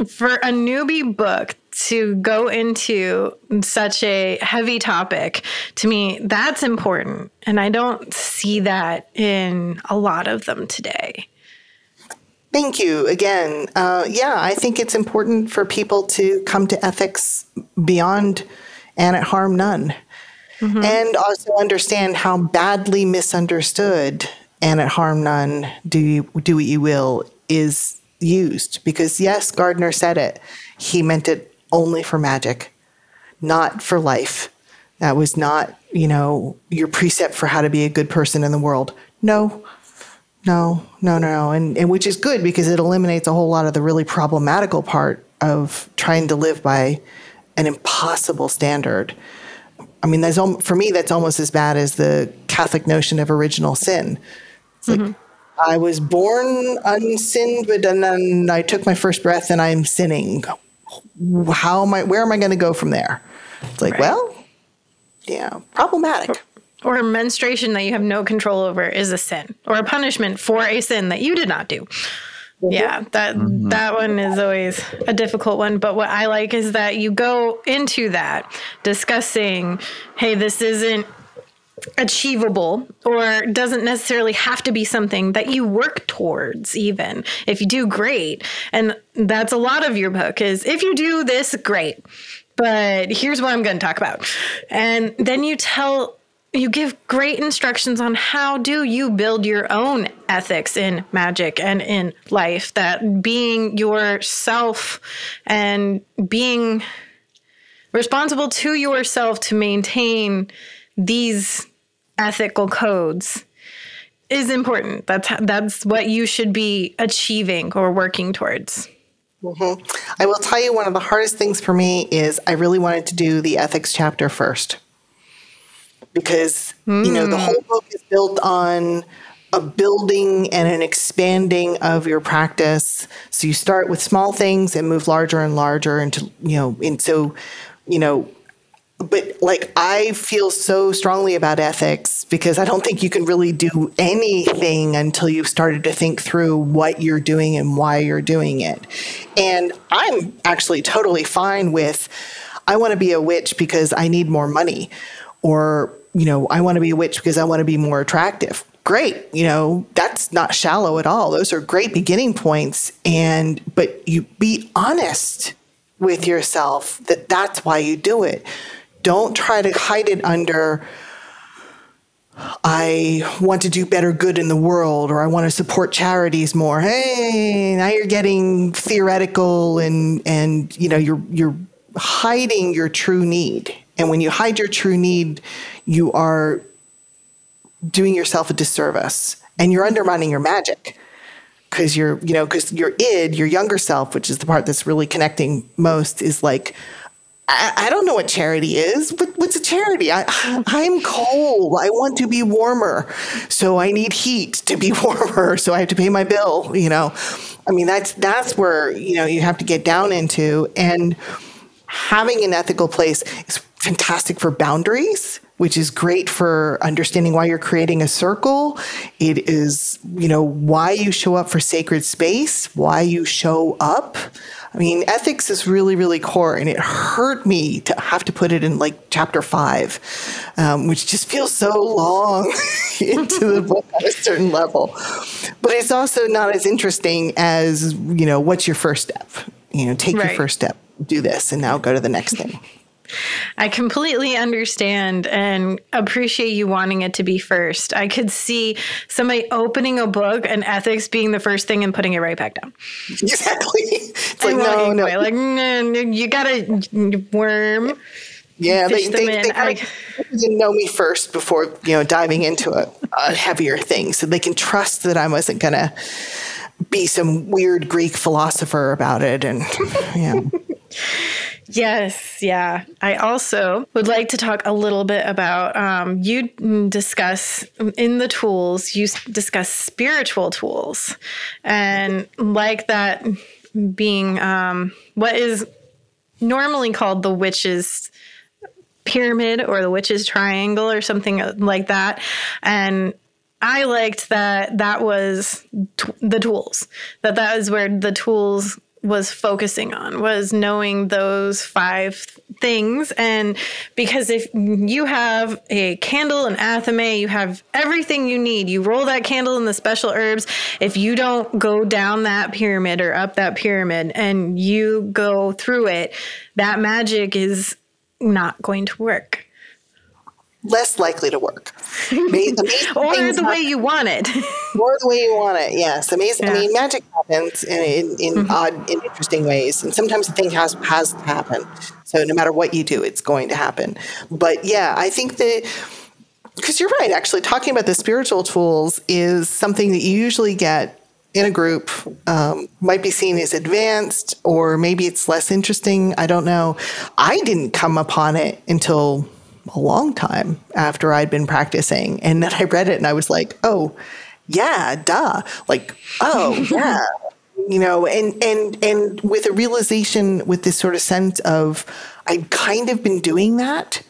For a newbie book to go into such a heavy topic, to me, that's important. And I don't see that in a lot of them today. Thank you again. Uh, yeah, I think it's important for people to come to ethics beyond and at harm none. Mm-hmm. And also understand how badly misunderstood and at harm none, do you, do what you will, is used. Because yes, Gardner said it. He meant it only for magic, not for life. That was not, you know, your precept for how to be a good person in the world. No. No, no, no, no. And, and which is good, because it eliminates a whole lot of the really problematical part of trying to live by an impossible standard. I mean, that's al- for me, that's almost as bad as the Catholic notion of original sin. It's mm-hmm. like, I was born unsinned, but then I took my first breath and I'm sinning. How am I, where am I going to go from there? It's like, right. well, yeah, problematic. Or menstruation that you have no control over is a sin, or a punishment for a sin that you did not do. Mm-hmm. Yeah, that mm-hmm. that one is always a difficult one. But what I like is that you go into that discussing, hey, this isn't achievable, or doesn't necessarily have to be something that you work towards. Even if you do, great. And that's a lot of your book is, if you do this, great. But here's what I'm going to talk about. And then you tell... You give great instructions on how do you build your own ethics in magic and in life, that being yourself and being responsible to yourself to maintain these ethical codes is important. That's that's what you should be achieving or working towards. Mm-hmm. I will tell you, one of the hardest things for me is I really wanted to do the ethics chapter first. Because, you know, the whole book is built on a building and an expanding of your practice. So you start with small things and move larger and larger into, you know, and so, you know, but like, I feel so strongly about ethics because I don't think you can really do anything until you've started to think through what you're doing and why you're doing it. And I'm actually totally fine with, I want to be a witch because I need more money. Or, you know, I want to be a witch because I want to be more attractive. Great. You know, that's not shallow at all. Those are great beginning points. And, but you be honest with yourself that that's why you do it. Don't try to hide it under, I want to do better good in the world, or I want to support charities more. Hey, now you're getting theoretical and, and, you know, you're, you're hiding your true need. And when you hide your true need, you are doing yourself a disservice, and you're undermining your magic, because you're, you know, because your id, your younger self, which is the part that's really connecting most, is like, I, I don't know what charity is. What, what's a charity? I, I'm cold. I want to be warmer. So I need heat to be warmer. So I have to pay my bill, you know. I mean, that's that's where, you know, you have to get down into. And having an ethical place is fantastic for boundaries, which is great for understanding why you're creating a circle. It is, you know, why you show up for sacred space, why you show up. I mean, ethics is really, really core, and it hurt me to have to put it in like chapter five, um, which just feels so long into the book at a certain level. But it's also not as interesting as, you know, what's your first step? You know, take right. your first step, do this, and now go to the next thing. I completely understand and appreciate you wanting it to be first. I could see somebody opening a book and ethics being the first thing and putting it right back down. Exactly. It's like, no, no. Away. Like, no, no, you got to worm. Yeah, they, they, they, I, they didn't know me first before, you know, diving into a, a heavier thing. So they can trust that I wasn't going to be some weird Greek philosopher about it. And, yeah. Yes. Yeah. I also would like to talk a little bit about, um, you discuss in the tools, you discuss spiritual tools and like that being um, what is normally called the witch's pyramid or the witch's triangle or something like that. And I liked that that was t- the tools, that that is where the tools was focusing on, was knowing those five things. And because if you have a candle, an athame, you have everything you need. You roll that candle in the special herbs. If you don't go down that pyramid or up that pyramid and you go through it, that magic is not going to work. Less likely to work. Amazing or the way happen. You want it. Or the way you want it, yes. Amazing. Yeah. I mean, magic happens in, in, in mm-hmm. odd and interesting ways. And sometimes the thing has, has to happen. So no matter what you do, it's going to happen. But yeah, I think that, because you're right, actually, talking about the spiritual tools is something that you usually get in a group, um, might be seen as advanced, or maybe it's less interesting. I don't know. I didn't come upon it until a long time after I'd been practicing. And then I read it and I was like, oh, yeah, duh. Like, oh, yeah. You know, and, and, and with a realization, with this sort of sense of, I'd kind of been doing that,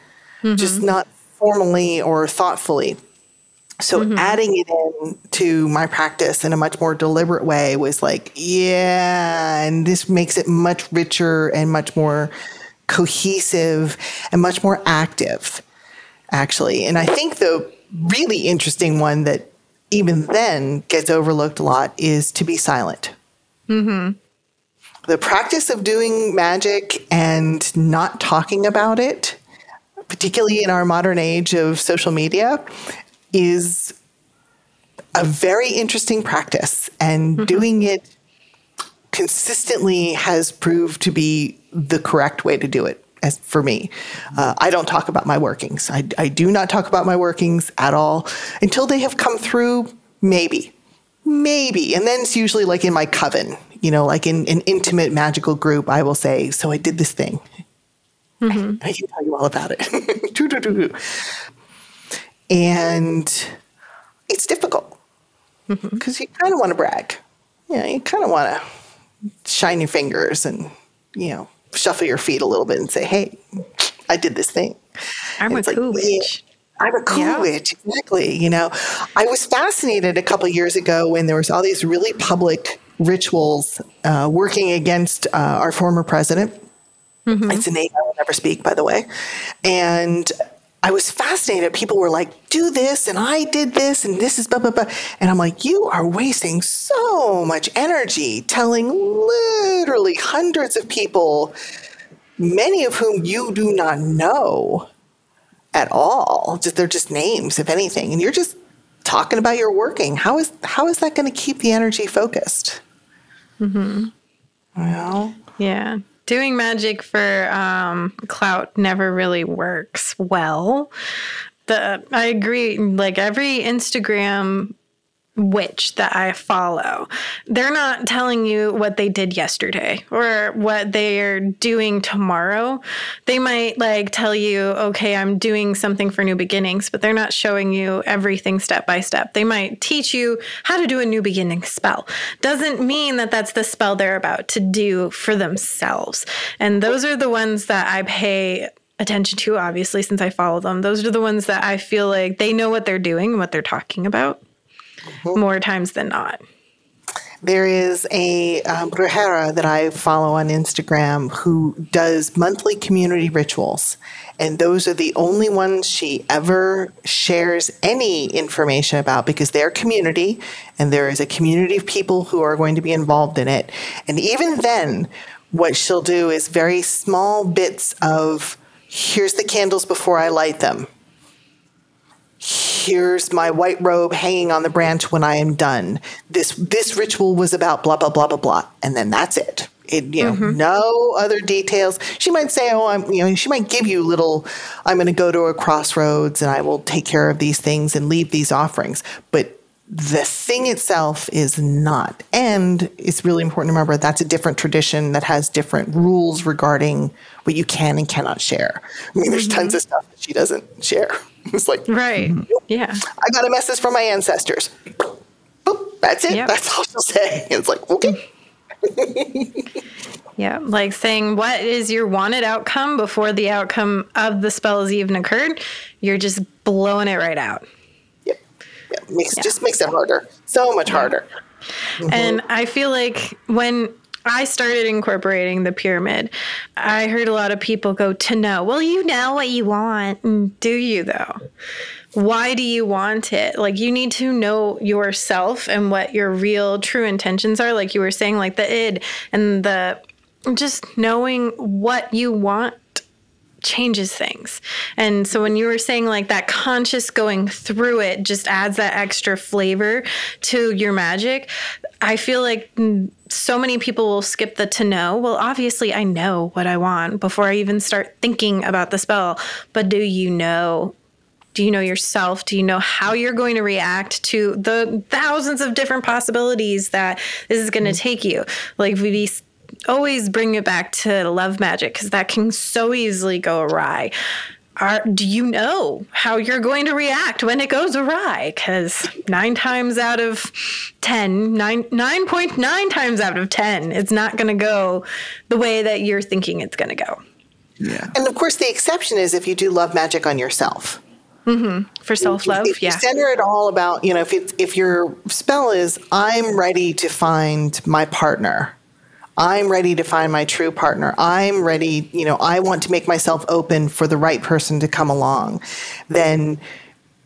mm-hmm. just not formally or thoughtfully. So mm-hmm. adding it in to my practice in a much more deliberate way was like, yeah, and this makes it much richer and much more cohesive and much more active, actually. And I think the really interesting one that even then gets overlooked a lot is to be silent. Mm-hmm. The practice of doing magic and not talking about it, particularly in our modern age of social media, is a very interesting practice. And mm-hmm. doing it consistently has proved to be the correct way to do it, as for me. Uh, I don't talk about my workings. I, I do not talk about my workings at all until they have come through, maybe, maybe. And then it's usually like in my coven, you know, like in an intimate magical group, I will say, so I did this thing. Mm-hmm. I, I can tell you all about it. And it's difficult because mm-hmm. you kind of want to brag. Yeah, you know, you kind of want to shine your fingers and, you know, shuffle your feet a little bit and say, hey, I did this thing. I'm a cool like, witch. Yeah, I'm a cool yeah. witch, exactly. You know, I was fascinated a couple of years ago when there was all these really public rituals uh, working against uh, our former president. Mm-hmm. It's a name I will never speak, by the way. And I was fascinated. People were like, do this, and I did this, and this is blah, blah, blah. And I'm like, you are wasting so much energy telling literally hundreds of people, many of whom you do not know at all. Just, they're just names, if anything. And you're just talking about your working. How is, how is that going to keep the energy focused? Mm-hmm. Well. Yeah. Doing magic for um, clout never really works well. The I agree. Like every Instagram witch that I follow. They're not telling you what they did yesterday or what they're doing tomorrow. They might like tell you, okay, I'm doing something for new beginnings, but they're not showing you everything step by step. They might teach you how to do a new beginning spell. Doesn't mean that that's the spell they're about to do for themselves. And those are the ones that I pay attention to, obviously, since I follow them. Those are the ones that I feel like they know what they're doing, what they're talking about. Mm-hmm. More times than not. There is a um, brujera that I follow on Instagram who does monthly community rituals. And those are the only ones she ever shares any information about because they're community and there is a community of people who are going to be involved in it. And even then, what she'll do is very small bits of, here's the candles before I light them. Here's my white robe hanging on the branch when I am done. This this ritual was about blah, blah, blah, blah, blah. And then that's it. It you know, mm-hmm. no other details. She might say, oh, I'm you know, she might give you little, I'm gonna go to a crossroads and I will take care of these things and leave these offerings. But the thing itself is not. And it's really important to remember that's a different tradition that has different rules regarding what you can and cannot share. I mean, there's mm-hmm. tons of stuff that she doesn't share. It's like, right. Nope. Yeah. I got a message from my ancestors. Boop, that's it. Yep. That's all she'll say. It's like, okay. Yeah. Like saying, what is your wanted outcome before the outcome of the spell has even occurred? You're just blowing it right out. Yep. Yep. Makes, yeah. Just makes it harder. So much yeah. harder. Mm-hmm. And I feel like when I started incorporating the pyramid, I heard a lot of people go to know, well, you know what you want. Do you though? Why do you want it? Like you need to know yourself and what your real true intentions are. Like you were saying, like the id and the just knowing what you want changes things. And so when you were saying like that conscious going through it just adds that extra flavor to your magic, I feel like so many people will skip the to know. Well, obviously I know what I want before I even start thinking about the spell. But do you know? Do you know yourself? Do you know how you're going to react to the thousands of different possibilities that this is going to take you? Like we always bring it back to love magic because that can so easily go awry. Are, do you know how you're going to react when it goes awry? Because nine times out of ten, nine, nine point nine times out of ten, it's not going to go the way that you're thinking it's going to go. Yeah. And, of course, the exception is if you do love magic on yourself. Mm-hmm. For self-love, if you, if yeah. you center it all about, you know, if it's, if your spell is, I'm ready to find my partner. I'm ready to find my true partner. I'm ready, you know, I want to make myself open for the right person to come along. Then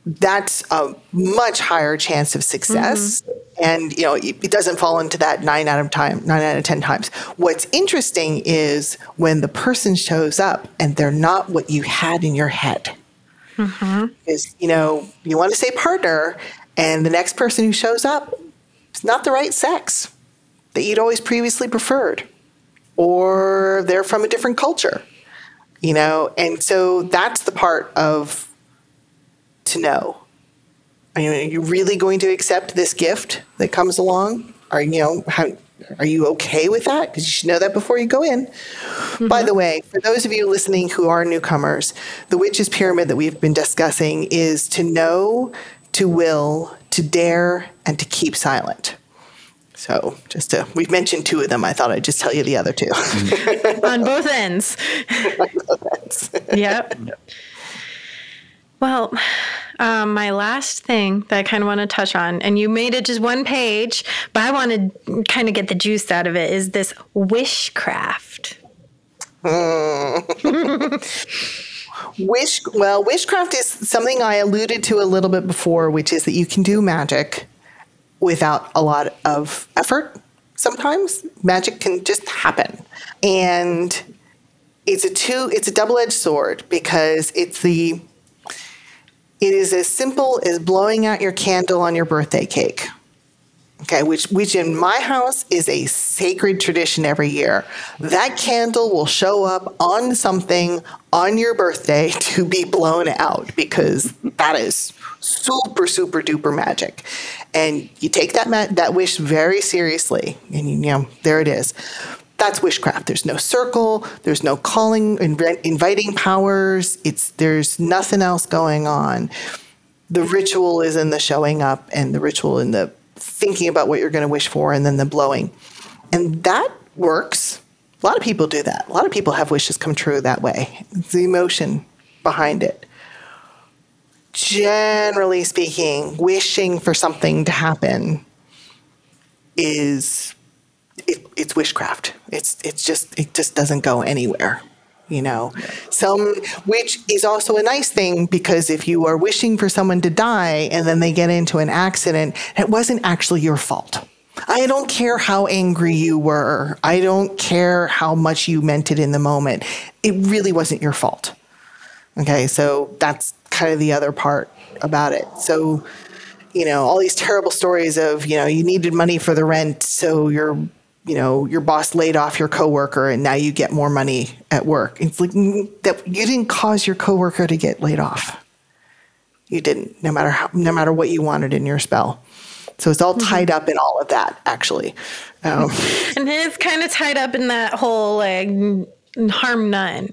that's a much higher chance of success. Mm-hmm. And, you know, it doesn't fall into that nine out of time, nine out of ten times. What's interesting is when the person shows up and they're not what you had in your head. Mm-hmm. Because, you know, you want to say partner and the next person who shows up is not the right sex that you'd always previously preferred, or they're from a different culture, you know? And so that's the part of to know. I mean, are you really going to accept this gift that comes along? Are, you know, how, are you okay with that? Because you should know that before you go in. Mm-hmm. By the way, for those of you listening who are newcomers, the Witch's Pyramid that we've been discussing is to know, to will, to dare, and to keep silent. So just to, we've mentioned two of them. I thought I'd just tell you the other two. On both ends. On both ends. Yep. Well, um, my last thing that I kind of want to touch on, and you made it just one page, but I want to kind of get the juice out of it, is this wishcraft. Mm. Wish, well, wishcraft is something I alluded to a little bit before, which is that you can do magic without a lot of effort. Sometimes magic can just happen. And it's a two, it's a double-edged sword because it's the, it is as simple as blowing out your candle on your birthday cake. Okay, which, which in my house is a sacred tradition every year. That candle will show up on something on your birthday to be blown out because that is super, super duper magic. And you take that ma- that wish very seriously. And, you know, there it is. That's witchcraft. There's no circle. There's no calling, inv- inviting powers. It's there's nothing else going on. The ritual is in the showing up, and the ritual in the thinking about what you're going to wish for, and then the blowing. And that works. A lot of people do that. A lot of people have wishes come true that way. It's the emotion behind it. Generally speaking, wishing for something to happen is it, it's witchcraft. It's it's just it just doesn't go anywhere, you know. Some which is also a nice thing, because if you are wishing for someone to die and then they get into an accident, it wasn't actually your fault. I don't care how angry you were. I don't care how much you meant it in the moment. It really wasn't your fault. Okay, so that's kind of the other part about it. So, you know, all these terrible stories of, you know, you needed money for the rent, so your, you know, your boss laid off your coworker and now you get more money at work. It's like, that you didn't cause your coworker to get laid off. You didn't, no matter how, no matter what you wanted in your spell. So it's all tied up in all of that, actually. Um, and it's kind of tied up in that whole like harm none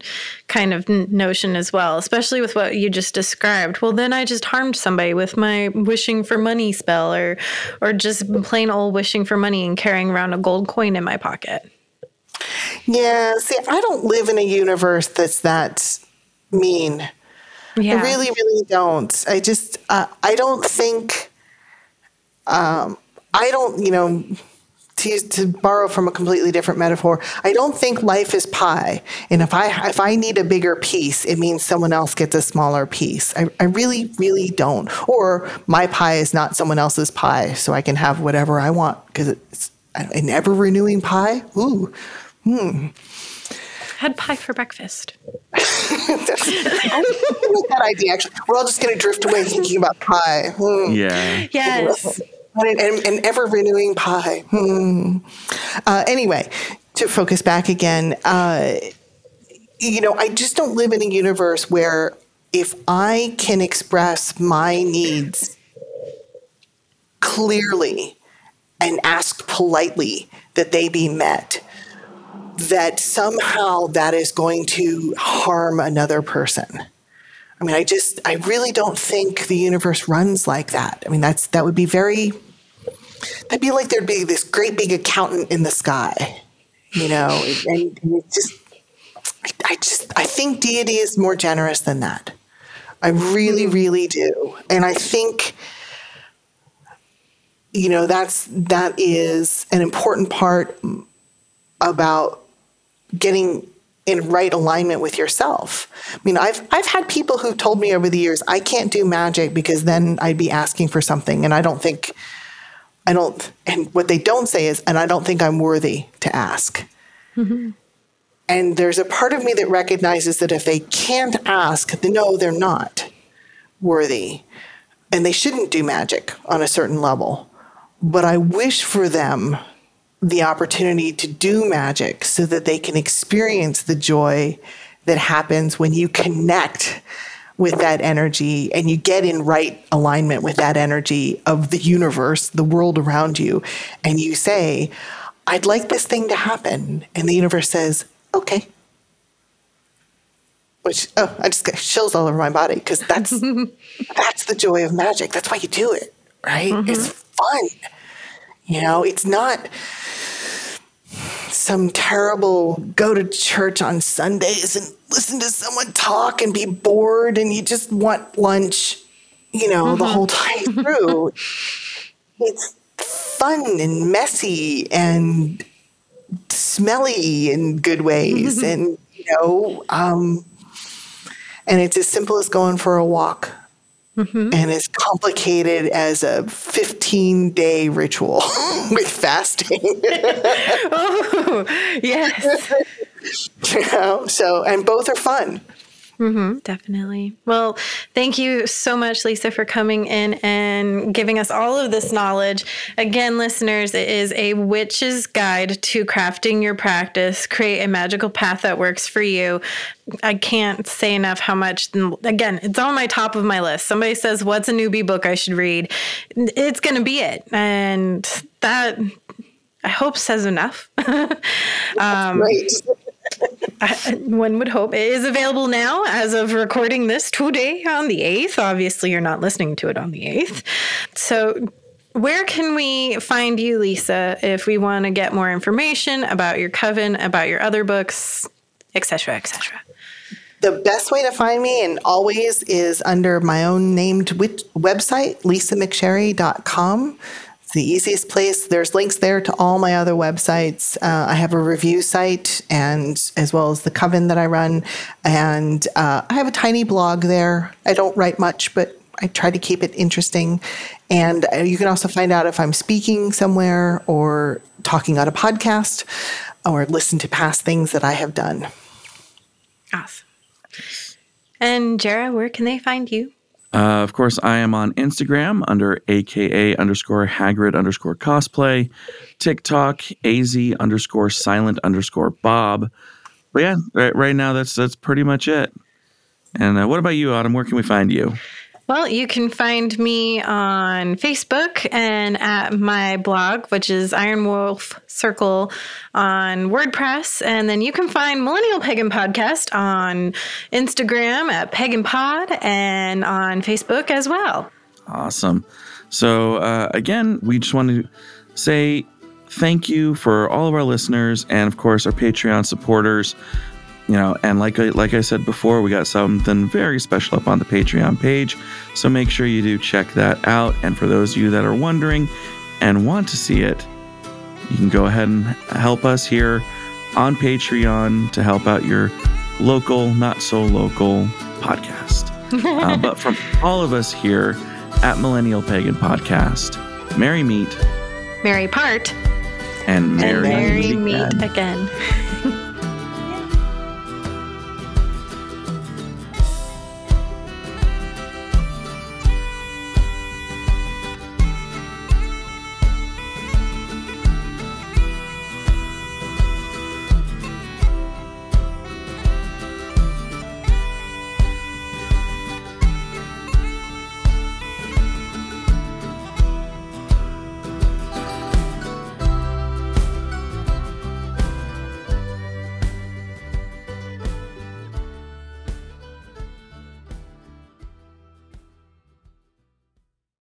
kind of notion as well, especially with what you just described. Well, then I just harmed somebody with my wishing for money spell, or or just plain old wishing for money and carrying around a gold coin in my pocket. Yeah, see, I don't live in a universe that's that mean. Yeah. I really, really don't. I just, uh, I don't think... Um, I don't, you know, to, use, to borrow from a completely different metaphor, I don't think life is pie. And if I if I need a bigger piece, it means someone else gets a smaller piece. I, I really, really don't. Or my pie is not someone else's pie, so I can have whatever I want, because it's an ever-renewing pie. Ooh, hmm. Had pie for breakfast. I don't like that idea, actually. We're all just going to drift away thinking about pie. Hmm. Yeah. Yes. An, an ever-renewing pie. Hmm. Uh, anyway, to focus back again, uh, you know, I just don't live in a universe where if I can express my needs clearly and ask politely that they be met, that somehow that is going to harm another person. I mean, I just, I really don't think the universe runs like that. I mean, that's, that would be very, that'd be like there'd be this great big accountant in the sky, you know, and, and it just, I, I just, I think deity is more generous than that. I really, really do. And I think, you know, that's, that is an important part about getting in right alignment with yourself. I mean, I've I've had people who've told me over the years, I can't do magic because then I'd be asking for something, and I don't think I don't. And what they don't say is, and I don't think I'm worthy to ask. Mm-hmm. And there's a part of me that recognizes that if they can't ask, then no, they're not worthy, and they shouldn't do magic on a certain level. But I wish for them the opportunity to do magic so that they can experience the joy that happens when you connect with that energy and you get in right alignment with that energy of the universe, the world around you. And you say, I'd like this thing to happen. And the universe says, okay. Which, oh, I just got chills all over my body, because that's, that's the joy of magic. That's why you do it, right? Mm-hmm. It's fun. You know, it's not some terrible go to church on Sundays and listen to someone talk and be bored and you just want lunch, you know, mm-hmm. the whole time through. It's fun and messy and smelly in good ways. Mm-hmm. And, you know, um, and it's as simple as going for a walk. Mm-hmm. And as complicated as a fifteen-day ritual with fasting. Oh, yes. You know, so, and both are fun. Mm-hmm, definitely. Well, thank you so much, Lisa, for coming in and giving us all of this knowledge. Again, listeners, it is A Witch's Guide to Crafting Your Practice. Create a magical path that works for you. I can't say enough how much, again, it's on my top of my list. Somebody says, what's a newbie book I should read? It's going to be it. And that, I hope, says enough. um, right. I, one would hope. It is available now as of recording this today on the eighth. Obviously, you're not listening to it on the eighth. So where can we find you, Lisa, if we want to get more information about your coven, about your other books, et cetera, et cetera? The best way to find me, and always, is under my own named website, Lisa McSherry dot com. It's the easiest place. There's links there to all my other websites. Uh, I have a review site, and as well as the coven that I run. And uh, I have a tiny blog there. I don't write much, but I try to keep it interesting. And you can also find out if I'm speaking somewhere or talking on a podcast, or listen to past things that I have done. Awesome. And Jarrah, where can they find you? Uh, of course, I am on Instagram under aka underscore Hagrid underscore cosplay, TikTok, az underscore silent underscore Bob. But yeah, right, right now that's that's pretty much it. And uh, what about you, Autumn? Where can we find you? Well, you can find me on Facebook and at my blog, which is Iron Wolf Circle on WordPress. And then you can find Millennial Pagan Podcast on Instagram at Pagan Pod and on Facebook as well. Awesome. So uh, again, we just want to say thank you for all of our listeners and, of course, our Patreon supporters. You know, and like I, like I said before, we got something very special up on the Patreon page, so make sure you do check that out. And for those of you that are wondering and want to see it, you can go ahead and help us here on Patreon to help out your local, not so local podcast. uh, but from all of us here at Millennial Pagan Podcast, merry meet, merry part, and merry, and merry meet again. again.